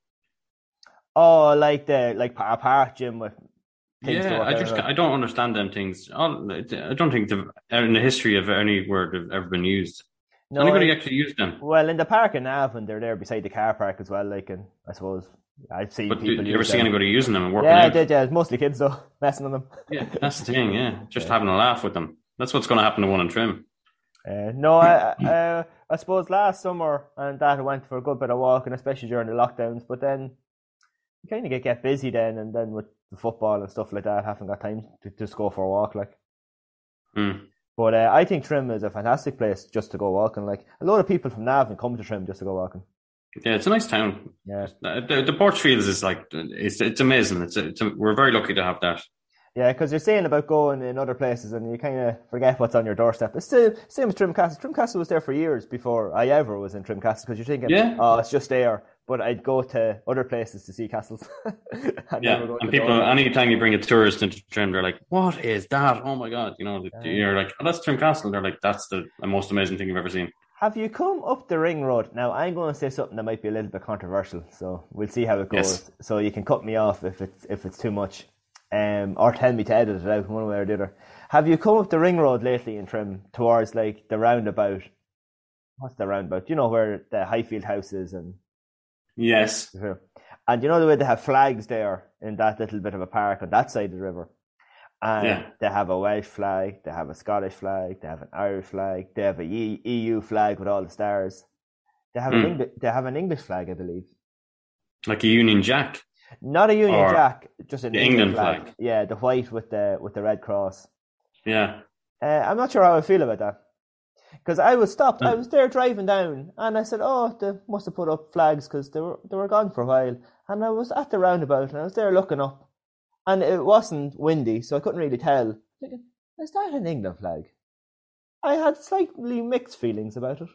Oh, like the like a park gym with things. Yeah, I just I don't understand them things. I don't think they've in the history of any word they've ever been used. No, anybody I, actually use them? Well, in the park in Navan, they're there beside the car park as well. Like, and I suppose I've seen. But people do you ever see anybody using them and working? Yeah, out? I did. Yeah, mostly kids though, messing on them. Yeah, that's the thing. Yeah, just yeah. having a laugh with them. That's what's going to happen to one in Trim. Uh, no, I uh, I suppose last summer and that I went for a good bit of walking, especially during the lockdowns. But then. You kind of get, get busy then, and then with the football and stuff like that, I haven't got time to just go for a walk. Like, mm. But uh, I think Trim is a fantastic place just to go walking. Like, a lot of people from Navan come to Trim just to go walking. Yeah, it's a nice town. Yeah, the, the Porchfields is like it's it's amazing. It's, a, it's a, we're very lucky to have that. Yeah, because you're saying about going in other places, and you kind of forget what's on your doorstep. It's the same as Trim Castle. Trim Castle was there for years before I ever was in Trim Castle because you're thinking, yeah. oh, it's just there. But I'd go to other places to see castles. yeah, and people, any time you bring a tourist into Trim, they're like, what is that? Oh my God. You know, um, you're like, oh, that's Trim Castle. They're like, that's the most amazing thing you've ever seen. Have you come up the ring road? Now, I'm going to say something that might be a little bit controversial, so we'll see how it goes. Yes. So you can cut me off if it's, if it's too much. um, or tell me to edit it out one way or the other. Have you come up the ring road lately in Trim towards like the roundabout? What's the roundabout? Do you know where the Highfield House is? And yes. And you know the way they have flags there in that little bit of a park on that side of the river? And yeah. They have a Welsh flag, they have a Scottish flag, they have an Irish flag, they have a E U flag with all the stars. They have, mm. an, Eng- they have an English flag, I believe. Like a Union Jack? Not a Union or Jack, just an England, England flag. flag. Yeah, the white with the with the red cross. Yeah. Uh, I'm not sure how I feel about that. Because I was stopped, I was there driving down, and I said, oh, they must have put up flags because they were, they were gone for a while. And I was at the roundabout, and I was there looking up. And it wasn't windy, so I couldn't really tell. Thinking, is that an England flag? I had slightly mixed feelings about it.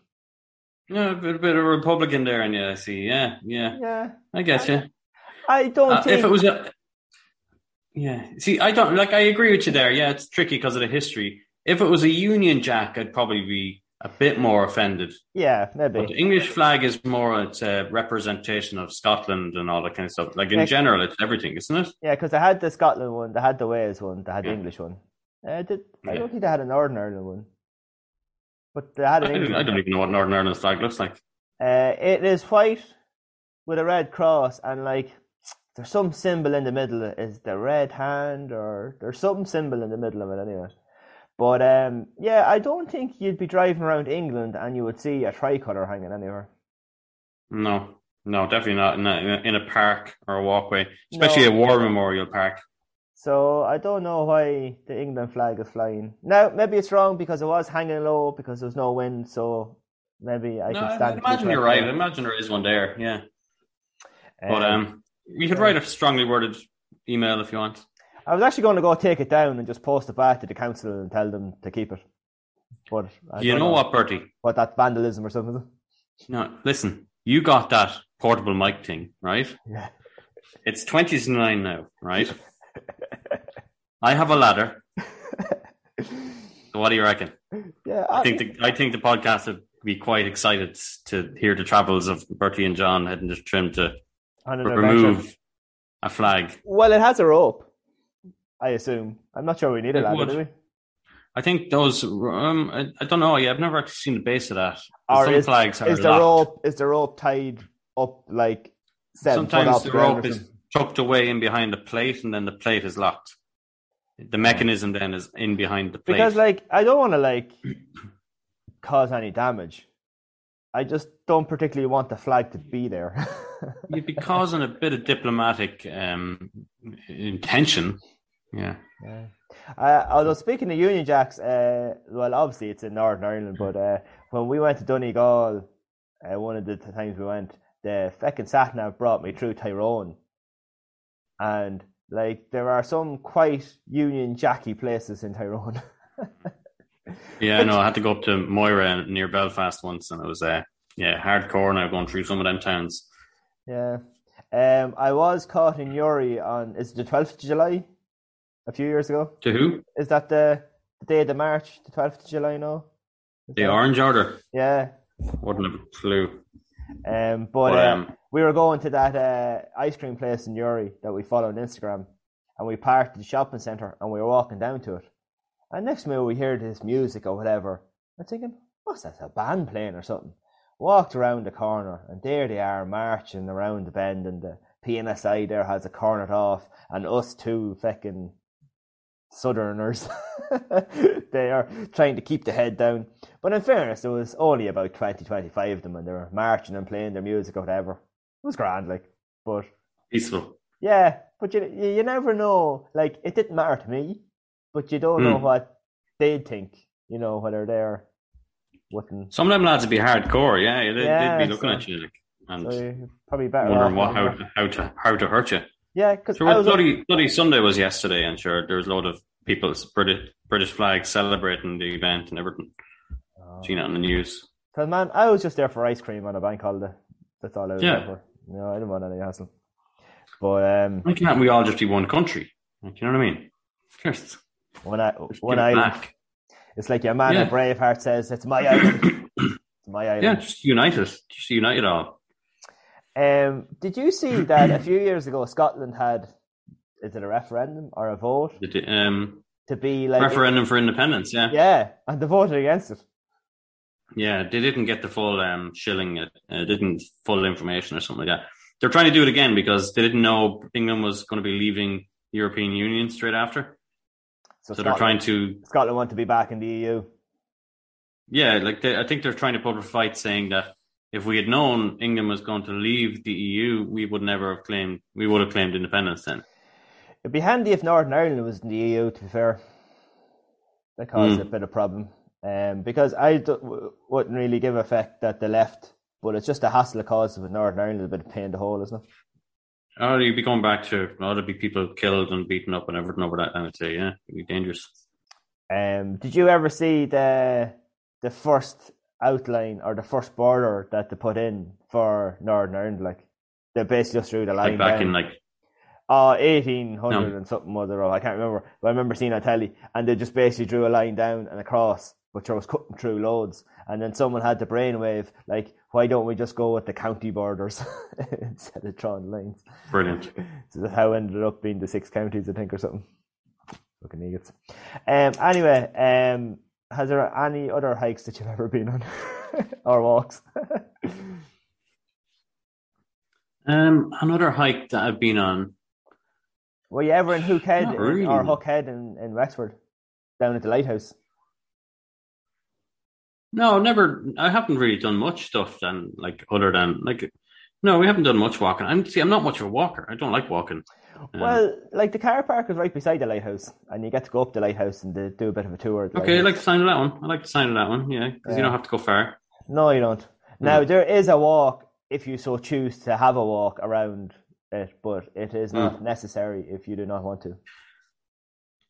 Yeah, a bit, a bit of Republican there in you, I see. Yeah, yeah. Yeah. I get you. I don't uh, think... If it was a... Yeah. See, I don't... Like, I agree with you there. Yeah, it's tricky because of the history. If it was a Union Jack, I'd probably be a bit more offended. Yeah, maybe. But the English flag is more it's a representation of Scotland and all that kind of stuff. Like, in yeah. general, it's everything, isn't it? Yeah, because they had the Scotland one, they had the Wales one, they had yeah. the English one. Uh, did, I yeah. don't think they had a Northern Ireland one. But they had an I, English I don't even know what Northern Ireland's flag looks like. Uh, it is white with a red cross, and, like, there's some symbol in the middle. Is the red hand, or there's some symbol in the middle of it anyway. But, um, yeah, I don't think you'd be driving around England and you would see a tricolour hanging anywhere. No, no, definitely not in a, in a park or a walkway, especially no. a war memorial park. So I don't know why the England flag is flying. Now, maybe it's wrong because it was hanging low because there's no wind, so maybe I no, can stand... I imagine you're right. I imagine there is one there, yeah. Um, but um, you could yeah. write a strongly worded email if you want. I was actually going to go take it down and just post it back to the council and tell them to keep it. But you know, know what, Bertie? What, that vandalism or something? No, listen, you got that portable mic thing, right? Yeah. It's twenty to nine now, right? I have a ladder. So what do you reckon? Yeah, I, I think the, I think the podcast would be quite excited to hear the travels of Bertie and John heading to Trim to remove a flag. Well, it has a rope. I assume. I'm not sure we need a ladder, do we? I think those... Um, I, I don't know. Yeah, I've never actually seen the base of that. Or some is, flags are is the rope Is the rope tied up like... Seven Sometimes the rope is tucked away in behind the plate and then the plate is locked. The mechanism then is in behind the plate. Because, like, I don't want to, like, cause any damage. I just don't particularly want the flag to be there. You'd be causing a bit of diplomatic um, intention. Yeah. yeah. Uh, although speaking of Union Jacks, uh, well, obviously it's in Northern Ireland, but uh, when we went to Donegal, uh, one of the times we went, the feckin' sat nav brought me through Tyrone, and like there are some quite Union Jacky places in Tyrone. yeah, no, I had to go up to Moira near Belfast once, and it was uh, yeah, hardcore. Now going through some of them towns. Yeah, um, I was caught in Uri on is it the twelfth of July. A few years ago. To who? Is that the, the day of the march, the twelfth of July, no? Is the that... Orange Order? Yeah. Wouldn't have a clue. Um, but well, um, um, we were going to that uh, ice cream place in Uri that we follow on Instagram, and we parked at the shopping centre, and we were walking down to it. And next minute we heard this music or whatever. I'm thinking, what's that, a band playing or something? Walked around the corner, and there they are marching around the bend, and the P N S I there has it cornered off, and us two feckin' Southerners they are trying to keep the head down, but in fairness there was only about twenty to twenty-five of them, and they were marching and playing their music or whatever. It was grand, like, but peaceful. Yeah, but you you never know, like, it didn't matter to me, but you don't mm. know what they'd think, you know, whether they're wouldn't. Some of them lads would be hardcore. Yeah, they'd, yeah, they'd be looking so, at you like, and so probably better wondering what, how, how, to, how to hurt you. Yeah, because so bloody, like, bloody Sunday was yesterday, and sure, there was a lot of people, British British flags celebrating the event and everything. Oh. Seen it on the news. Because, man, I was just there for ice cream on a bank holiday. That's all I was yeah. there for. You know, I didn't want any hassle. But um, why can't we all just be one country? Like, you know what I mean? First, one, I, one island. Back. It's like your man yeah. in Braveheart says, "It's my island." It's my island. Yeah, just unite us. Just unite it all. Um, did you see that a few years ago Scotland had is it a referendum or a vote? It, um, to be like referendum for independence, yeah, yeah, and they voted against it. Yeah, they didn't get the full um, shilling, it uh, didn't full information or something like that. They're trying to do it again because they didn't know England was going to be leaving the European Union straight after. So, so Scotland, they're trying to... Scotland want to be back in the E U. Yeah, like they, I think they're trying to put up a fight saying that if we had known England was going to leave the E U, we would never have claimed, we would have claimed independence then. It'd be handy if Northern Ireland was in the E U, to be fair. That caused mm. a bit of a problem. Um, because I d- w- wouldn't really give a feck that they left, but it's just a hassle it causes with Northern Ireland, a bit of pain in the hole, isn't it? Oh, you'd be going back to, oh, there'd be people killed and beaten up and everything over that, I would say, yeah, it'd be dangerous. Um, did you ever see the the first outline or the first border that they put in for Northern Ireland? Like, they basically just drew the line like back down. in like Oh, eighteen hundred no. and something, mother of, I can't remember, but I remember seeing a telly, and they just basically drew a line down and across, but there was cutting through loads. And then someone had the brainwave, like, why don't we just go with the county borders instead of drawing lines? Brilliant. So that's how it ended up being the six counties, I think, or something. Fucking idiots. Um, anyway, um, has there any other hikes that you've ever been on? Or walks? um, Another hike that I've been on. Were you ever in Hookhead really. in, or Hookhead in, in Wexford, down at the lighthouse? No, never. I haven't really done much stuff than like other than like. No, we haven't done much walking. I'm see. I'm not much of a walker. I don't like walking. Um, well, like the car park is right beside the lighthouse, and you get to go up the lighthouse and do a bit of a tour. At the okay, lighthouse. I like the sound of that one. I like the sound of that one. Yeah, because yeah. you don't have to go far. No, you don't. Now mm. there is a walk if you so choose to have a walk around it, but it is not mm. necessary if you do not want to.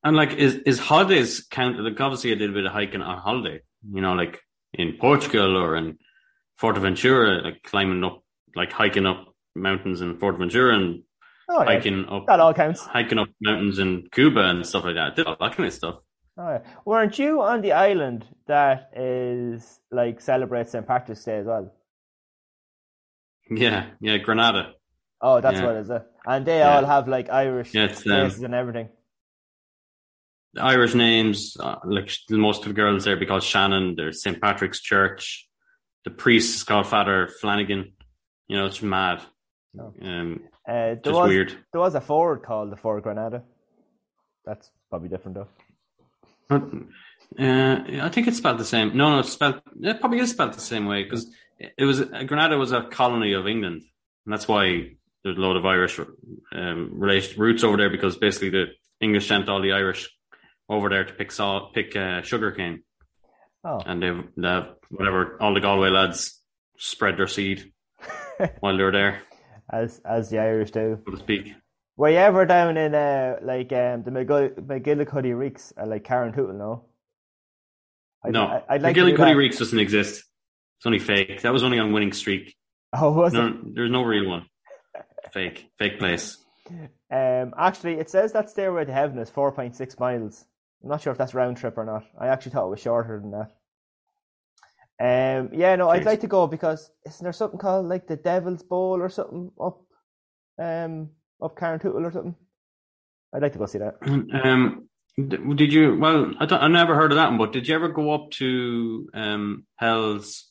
And like, is is holidays counted? Like, obviously, I did a bit of hiking on holiday. You know, like. In Portugal or in Fort Ventura, like climbing up, like hiking up mountains in Fort Ventura and oh, yeah. hiking up, that all counts. Hiking up mountains in Cuba and stuff like that. Did all that kind of stuff. Oh, yeah. Weren't you on the island that is like celebrates Saint Patrick's Day as well? Yeah, yeah, Grenada. Oh, that's yeah. what it is. Uh, and they yeah. all have like Irish yeah, places um, and everything. The Irish names, uh, like most of the girls there, be called Shannon. There's Saint Patrick's Church. The priest is called Father Flanagan. You know, it's mad. Oh. Um, uh, there just was, weird. There was a ford called the Ford Granada. That's probably different, though. But, uh, I think it's spelled the same. No, no, it's spelled. It probably is spelled the same way because it was uh, Granada was a colony of England, and that's why there's a lot of Irish um, relation roots over there because basically the English sent all the Irish over there to pick salt, pick uh, sugar cane. Oh. And they've, they've, whatever, all the Galway lads spread their seed while they were there. As as the Irish do. So to speak. Were you ever down in, uh, like, um, the McGill- McGillicuddy Reeks, uh, like Karen Hootle, no? I'd, no, I, I'd like McGillicuddy Reeks doesn't exist. It's only fake. That was only on Winning Streak. Oh, was no, it? There's no real one. Fake. Fake place. Um, actually, it says that Stairway to Heaven is four point six miles. I'm not sure if that's round trip or not. I actually thought it was shorter than that. Um, yeah, no, Jeez. I'd like to go because isn't there something called like the Devil's Bowl or something up, um, up Carn Tootle or something? I'd like to go see that. Um, did you? Well, I, I never heard of that one, but did you ever go up to um Hell's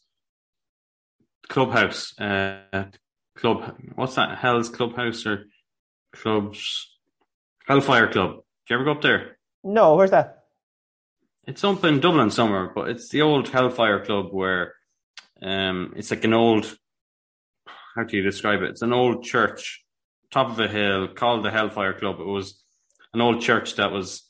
Clubhouse? Uh, club, what's that? Hell's Clubhouse or clubs? Hellfire Club. Did you ever go up there? No, where's that? It's up in Dublin somewhere, but it's the old Hellfire Club where um, it's like an old, how do you describe it? It's an old church, top of a hill, called the Hellfire Club. It was an old church that was,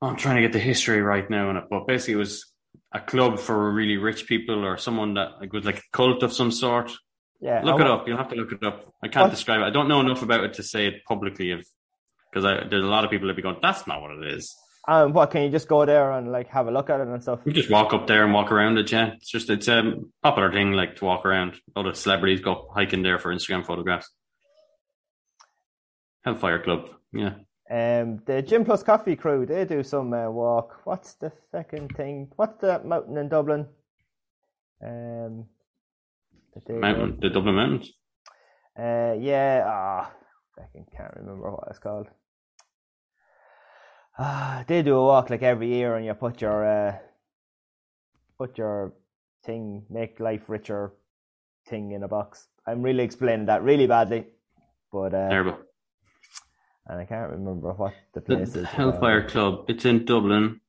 oh, I'm trying to get the history right now on it, but basically it was a club for really rich people or someone that like, was like a cult of some sort. Yeah, look I it want- up. You'll have to look it up. I can't what? describe it. I don't know enough about it to say it publicly if Because there's a lot of people that be going, that's not what it is. Um, what, can you just go there and like have a look at it and stuff? You just walk up there and walk around it, yeah. It's just, it's a popular thing like to walk around. A lot of celebrities go hiking there for Instagram photographs. Hellfire Club, yeah. Um, the Gym Plus Coffee crew, they do some uh, walk. What's the second thing? What's that mountain in Dublin? Um, Mountain, go? The Dublin Mountains? Uh, yeah, ah. I can't remember what it's called. Ah, they do a walk like every year, and you put your uh, put your thing, make life richer thing in a box. I'm really explaining that really badly, but uh, terrible. And I can't remember what the place the is. Hellfire about. Club. It's in Dublin.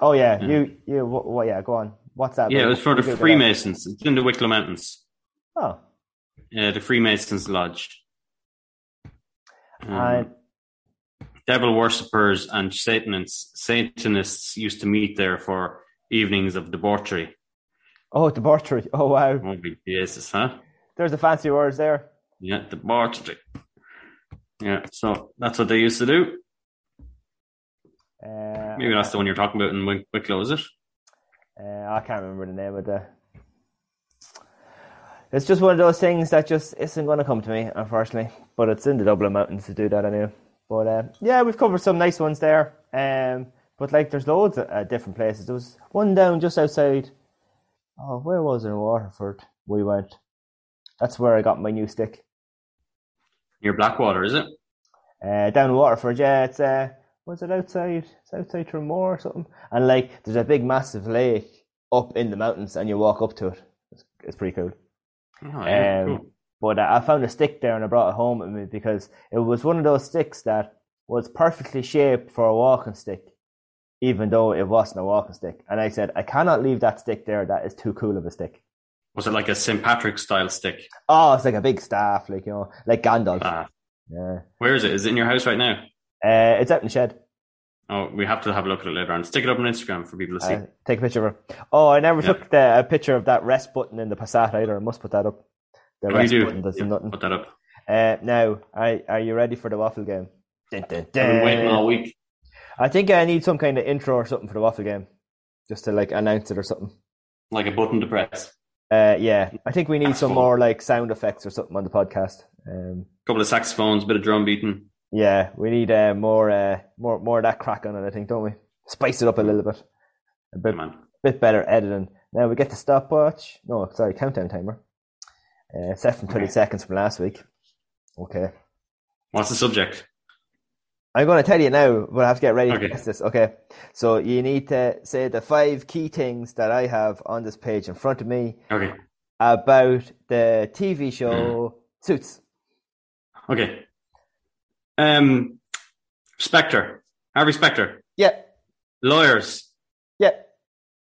Oh yeah, yeah. you you what? Well, yeah, go on. What's that? Yeah, about? It was for the Freemasons. It's in the Wicklow Mountains. Oh. Yeah, the Freemasons Lodge. Um, I... Devil worshippers and Satanists, Satanists used to meet there for evenings of debauchery. Oh, debauchery. Oh, wow. Oh, Jesus, huh? There's the fancy words there. Yeah, debauchery. Yeah, so that's what they used to do. Uh, Maybe that's the one you're talking about in Wicklow, is it? Uh, I can't remember the name of the... It's just one of those things that just isn't going to come to me, unfortunately. But it's in the Dublin Mountains to do that anyway. But uh, yeah, we've covered some nice ones there. Um, but like, there's loads of uh, different places. There was one down just outside. Oh, where was it in Waterford? We went. That's where I got my new stick. Near Blackwater, is it? Uh, down in Waterford, yeah. It's uh, was it outside? It's outside Tremor or something. And like, there's a big, massive lake up in the mountains, and you walk up to it. It's, it's pretty cool. Oh, yeah, um, cool. But I found a stick there and I brought it home with me because it was one of those sticks that was perfectly shaped for a walking stick, even though it wasn't a walking stick. And I said, I cannot leave that stick there. That is too cool of a stick. Was it like a Saint Patrick style stick? Oh, it's like a big staff, like, you know, like Gandalf. Ah. Yeah. Where is it? Is it in your house right now? Uh, it's out in the shed. Oh, we have to have a look at it later on. Stick it up on Instagram for people to see. Uh, take a picture of it. Oh, I never yeah. took the, a picture of that rest button in the Passat either. I must put that up. The oh, rest you do. Button does yeah, nothing. Put that up. Uh, now, are, are you ready for the waffle game? Dun, dun, dun. I've been waiting all week. I think I need some kind of intro or something for the waffle game, just to like announce it or something. Like a button to press. Uh, yeah, I think we need some more like sound effects or something on the podcast. Um, a couple of saxophones, a bit of drum beating. Yeah, we need uh, more, uh, more, more of that crack on it. I think, don't we? Spice it up a little bit, a bit, a bit better editing. Now we get the stopwatch. No, sorry, countdown timer. Uh, set from twenty okay. seconds from last week. Okay. What's the subject? I'm going to tell you now, but I have to get ready okay. to guess this. Okay. So you need to say the five key things that I have on this page in front of me. Okay. About the T V show mm. Suits. Okay. Um, Spectre. Harvey Spectre. Yeah. Lawyers. Yeah.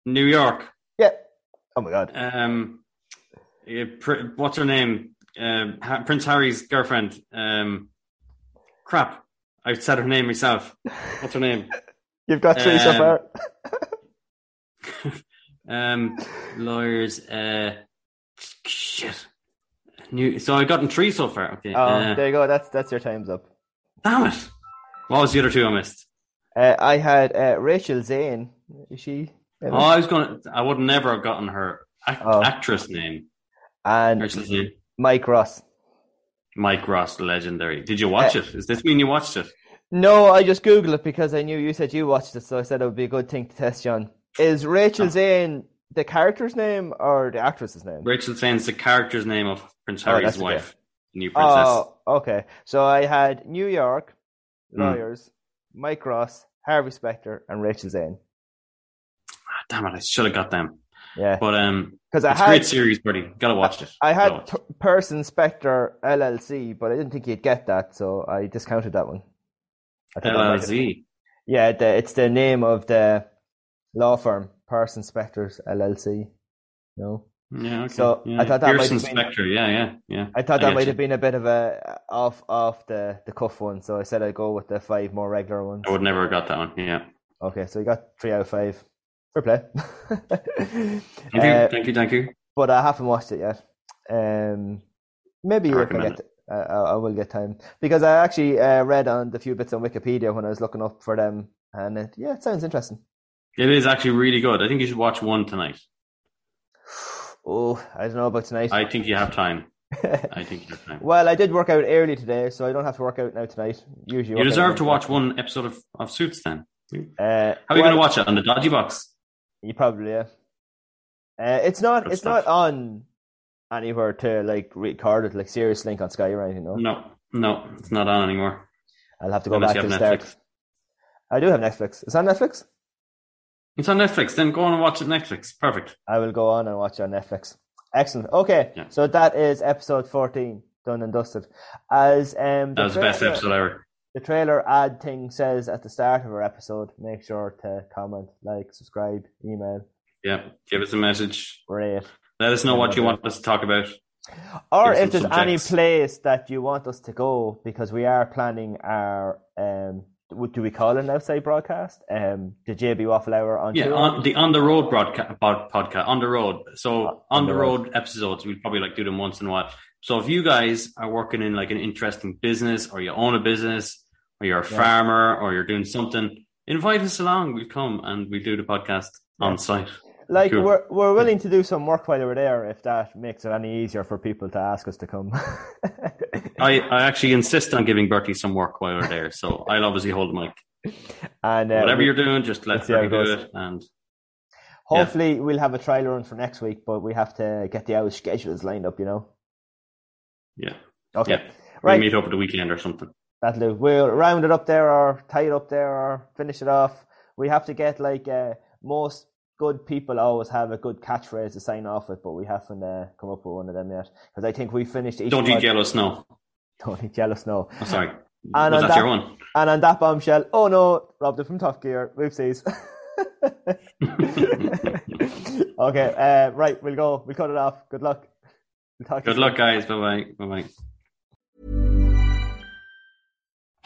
New York. Yeah. Oh my God. Um, what's her name? Um, Prince Harry's girlfriend. Um, crap. I said her name myself. What's her name? You've got three um, so far. um, lawyers. Uh, shit. New. So I've gotten three so far. Okay. Oh, uh, there you go. That's that's your time's up. Damn it! What was the other two I missed? Uh, I had uh, Rachel Zane. Is she? Oh, I was going. I would never have gotten her act- oh. actress name. And Rachel Zane. Mike Ross. Mike Ross, legendary. Did you watch uh, it? Does this mean you watched it? No, I just Googled it because I knew you said you watched it, so I said it would be a good thing to test you on. Is Rachel oh. Zane the character's name or the actress's name? Rachel Zane's the character's name of Prince Harry's oh, wife, the new princess. Oh, okay. So I had New York, Lawyers, mm. Mike Ross, Harvey Specter, and Rachel Zane. Ah, damn it, I should have got them. Yeah, but um, because I had a great series, buddy. Gotta watch it. I had P- Person Spectre L L C, but I didn't think you'd get that, so I discounted that one. L L C. Yeah, the, it's the name of the law firm, Person Spectre's L L C. No. Yeah. Okay. So yeah, I thought that Pearson might have been, Spectre. Yeah, yeah, yeah. I thought that I might you. have been a bit of a off, off the the cuff one, so I said I'd go with the five more regular ones. I would never have got that one. Yeah. Okay, so you got three out of five. Fair play. thank you, uh, thank you, thank you. But I haven't watched it yet. Um, maybe I, I can get. Uh, I will get time because I actually uh, read on the few bits on Wikipedia when I was looking up for them, and it, yeah, it sounds interesting. It is actually really good. I think you should watch one tonight. Oh, I don't know about tonight. I think you have time. I think you have time. Well, I did work out early today, so I don't have to work out now tonight. Usually, you deserve to watch one episode of, of Suits then. Uh, How are you well, going to watch it on the dodgy box? You probably, yeah. Uh, it's not. Good it's stuff. Not on anywhere to like record it, like Serious Link on Sky or anything. No, no, No, it's not on anymore. I'll have to go Unless back to the start. Netflix. I do have Netflix. It's on Netflix? It's on Netflix. Then go on and watch it on Netflix. Perfect. I will go on and watch it on Netflix. Excellent. Okay, yeah. So that is episode fourteen, done and dusted. As um, That was the best episode ever. The trailer ad thing says at the start of our episode, make sure to comment, like, subscribe, email. Yeah, give us a message. Great. Let us know what you want us to talk about. Or if there's subjects. Any place that you want us to go, because we are planning our, um, what do we call it, an outside broadcast? Um, the J B Waffle Hour on Yeah, on, the On The Road broadcast, podcast, On The Road. So On, on the, the road, road episodes, we'll probably like do them once in a while. So if you guys are working in like an interesting business, or you own a business, or you're a yeah. farmer, or you're doing something, invite us along. We'll come and we'll do the podcast yeah. on site. Like cool. we're we're willing to do some work while we're there, if that makes it any easier for people to ask us to come. I, I actually insist on giving Bertie some work while we're there, so I'll obviously hold the mic. And uh, whatever we, you're doing, just let Bertie do it. And hopefully yeah. we'll have a trial run for next week, but we have to get the hours schedules lined up, you know. Yeah. Okay. Yeah. Right. We meet up at the weekend or something. That'll do. We'll round it up there, or tie it up there, or finish it off. We have to get like uh, most. Good people always have a good catchphrase to sign off with, but we haven't uh, come up with one of them yet. Because I think we finished each. Don't eat yellow snow. Don't eat yellow snow. I'm sorry. And Was on that, that your one? And on that bombshell, oh no, Robbed it from Top Gear. Whoopsies. Okay, uh, right, we'll go. We'll cut it off. Good luck. We'll talk good luck, soon. Guys. Bye bye. Bye bye.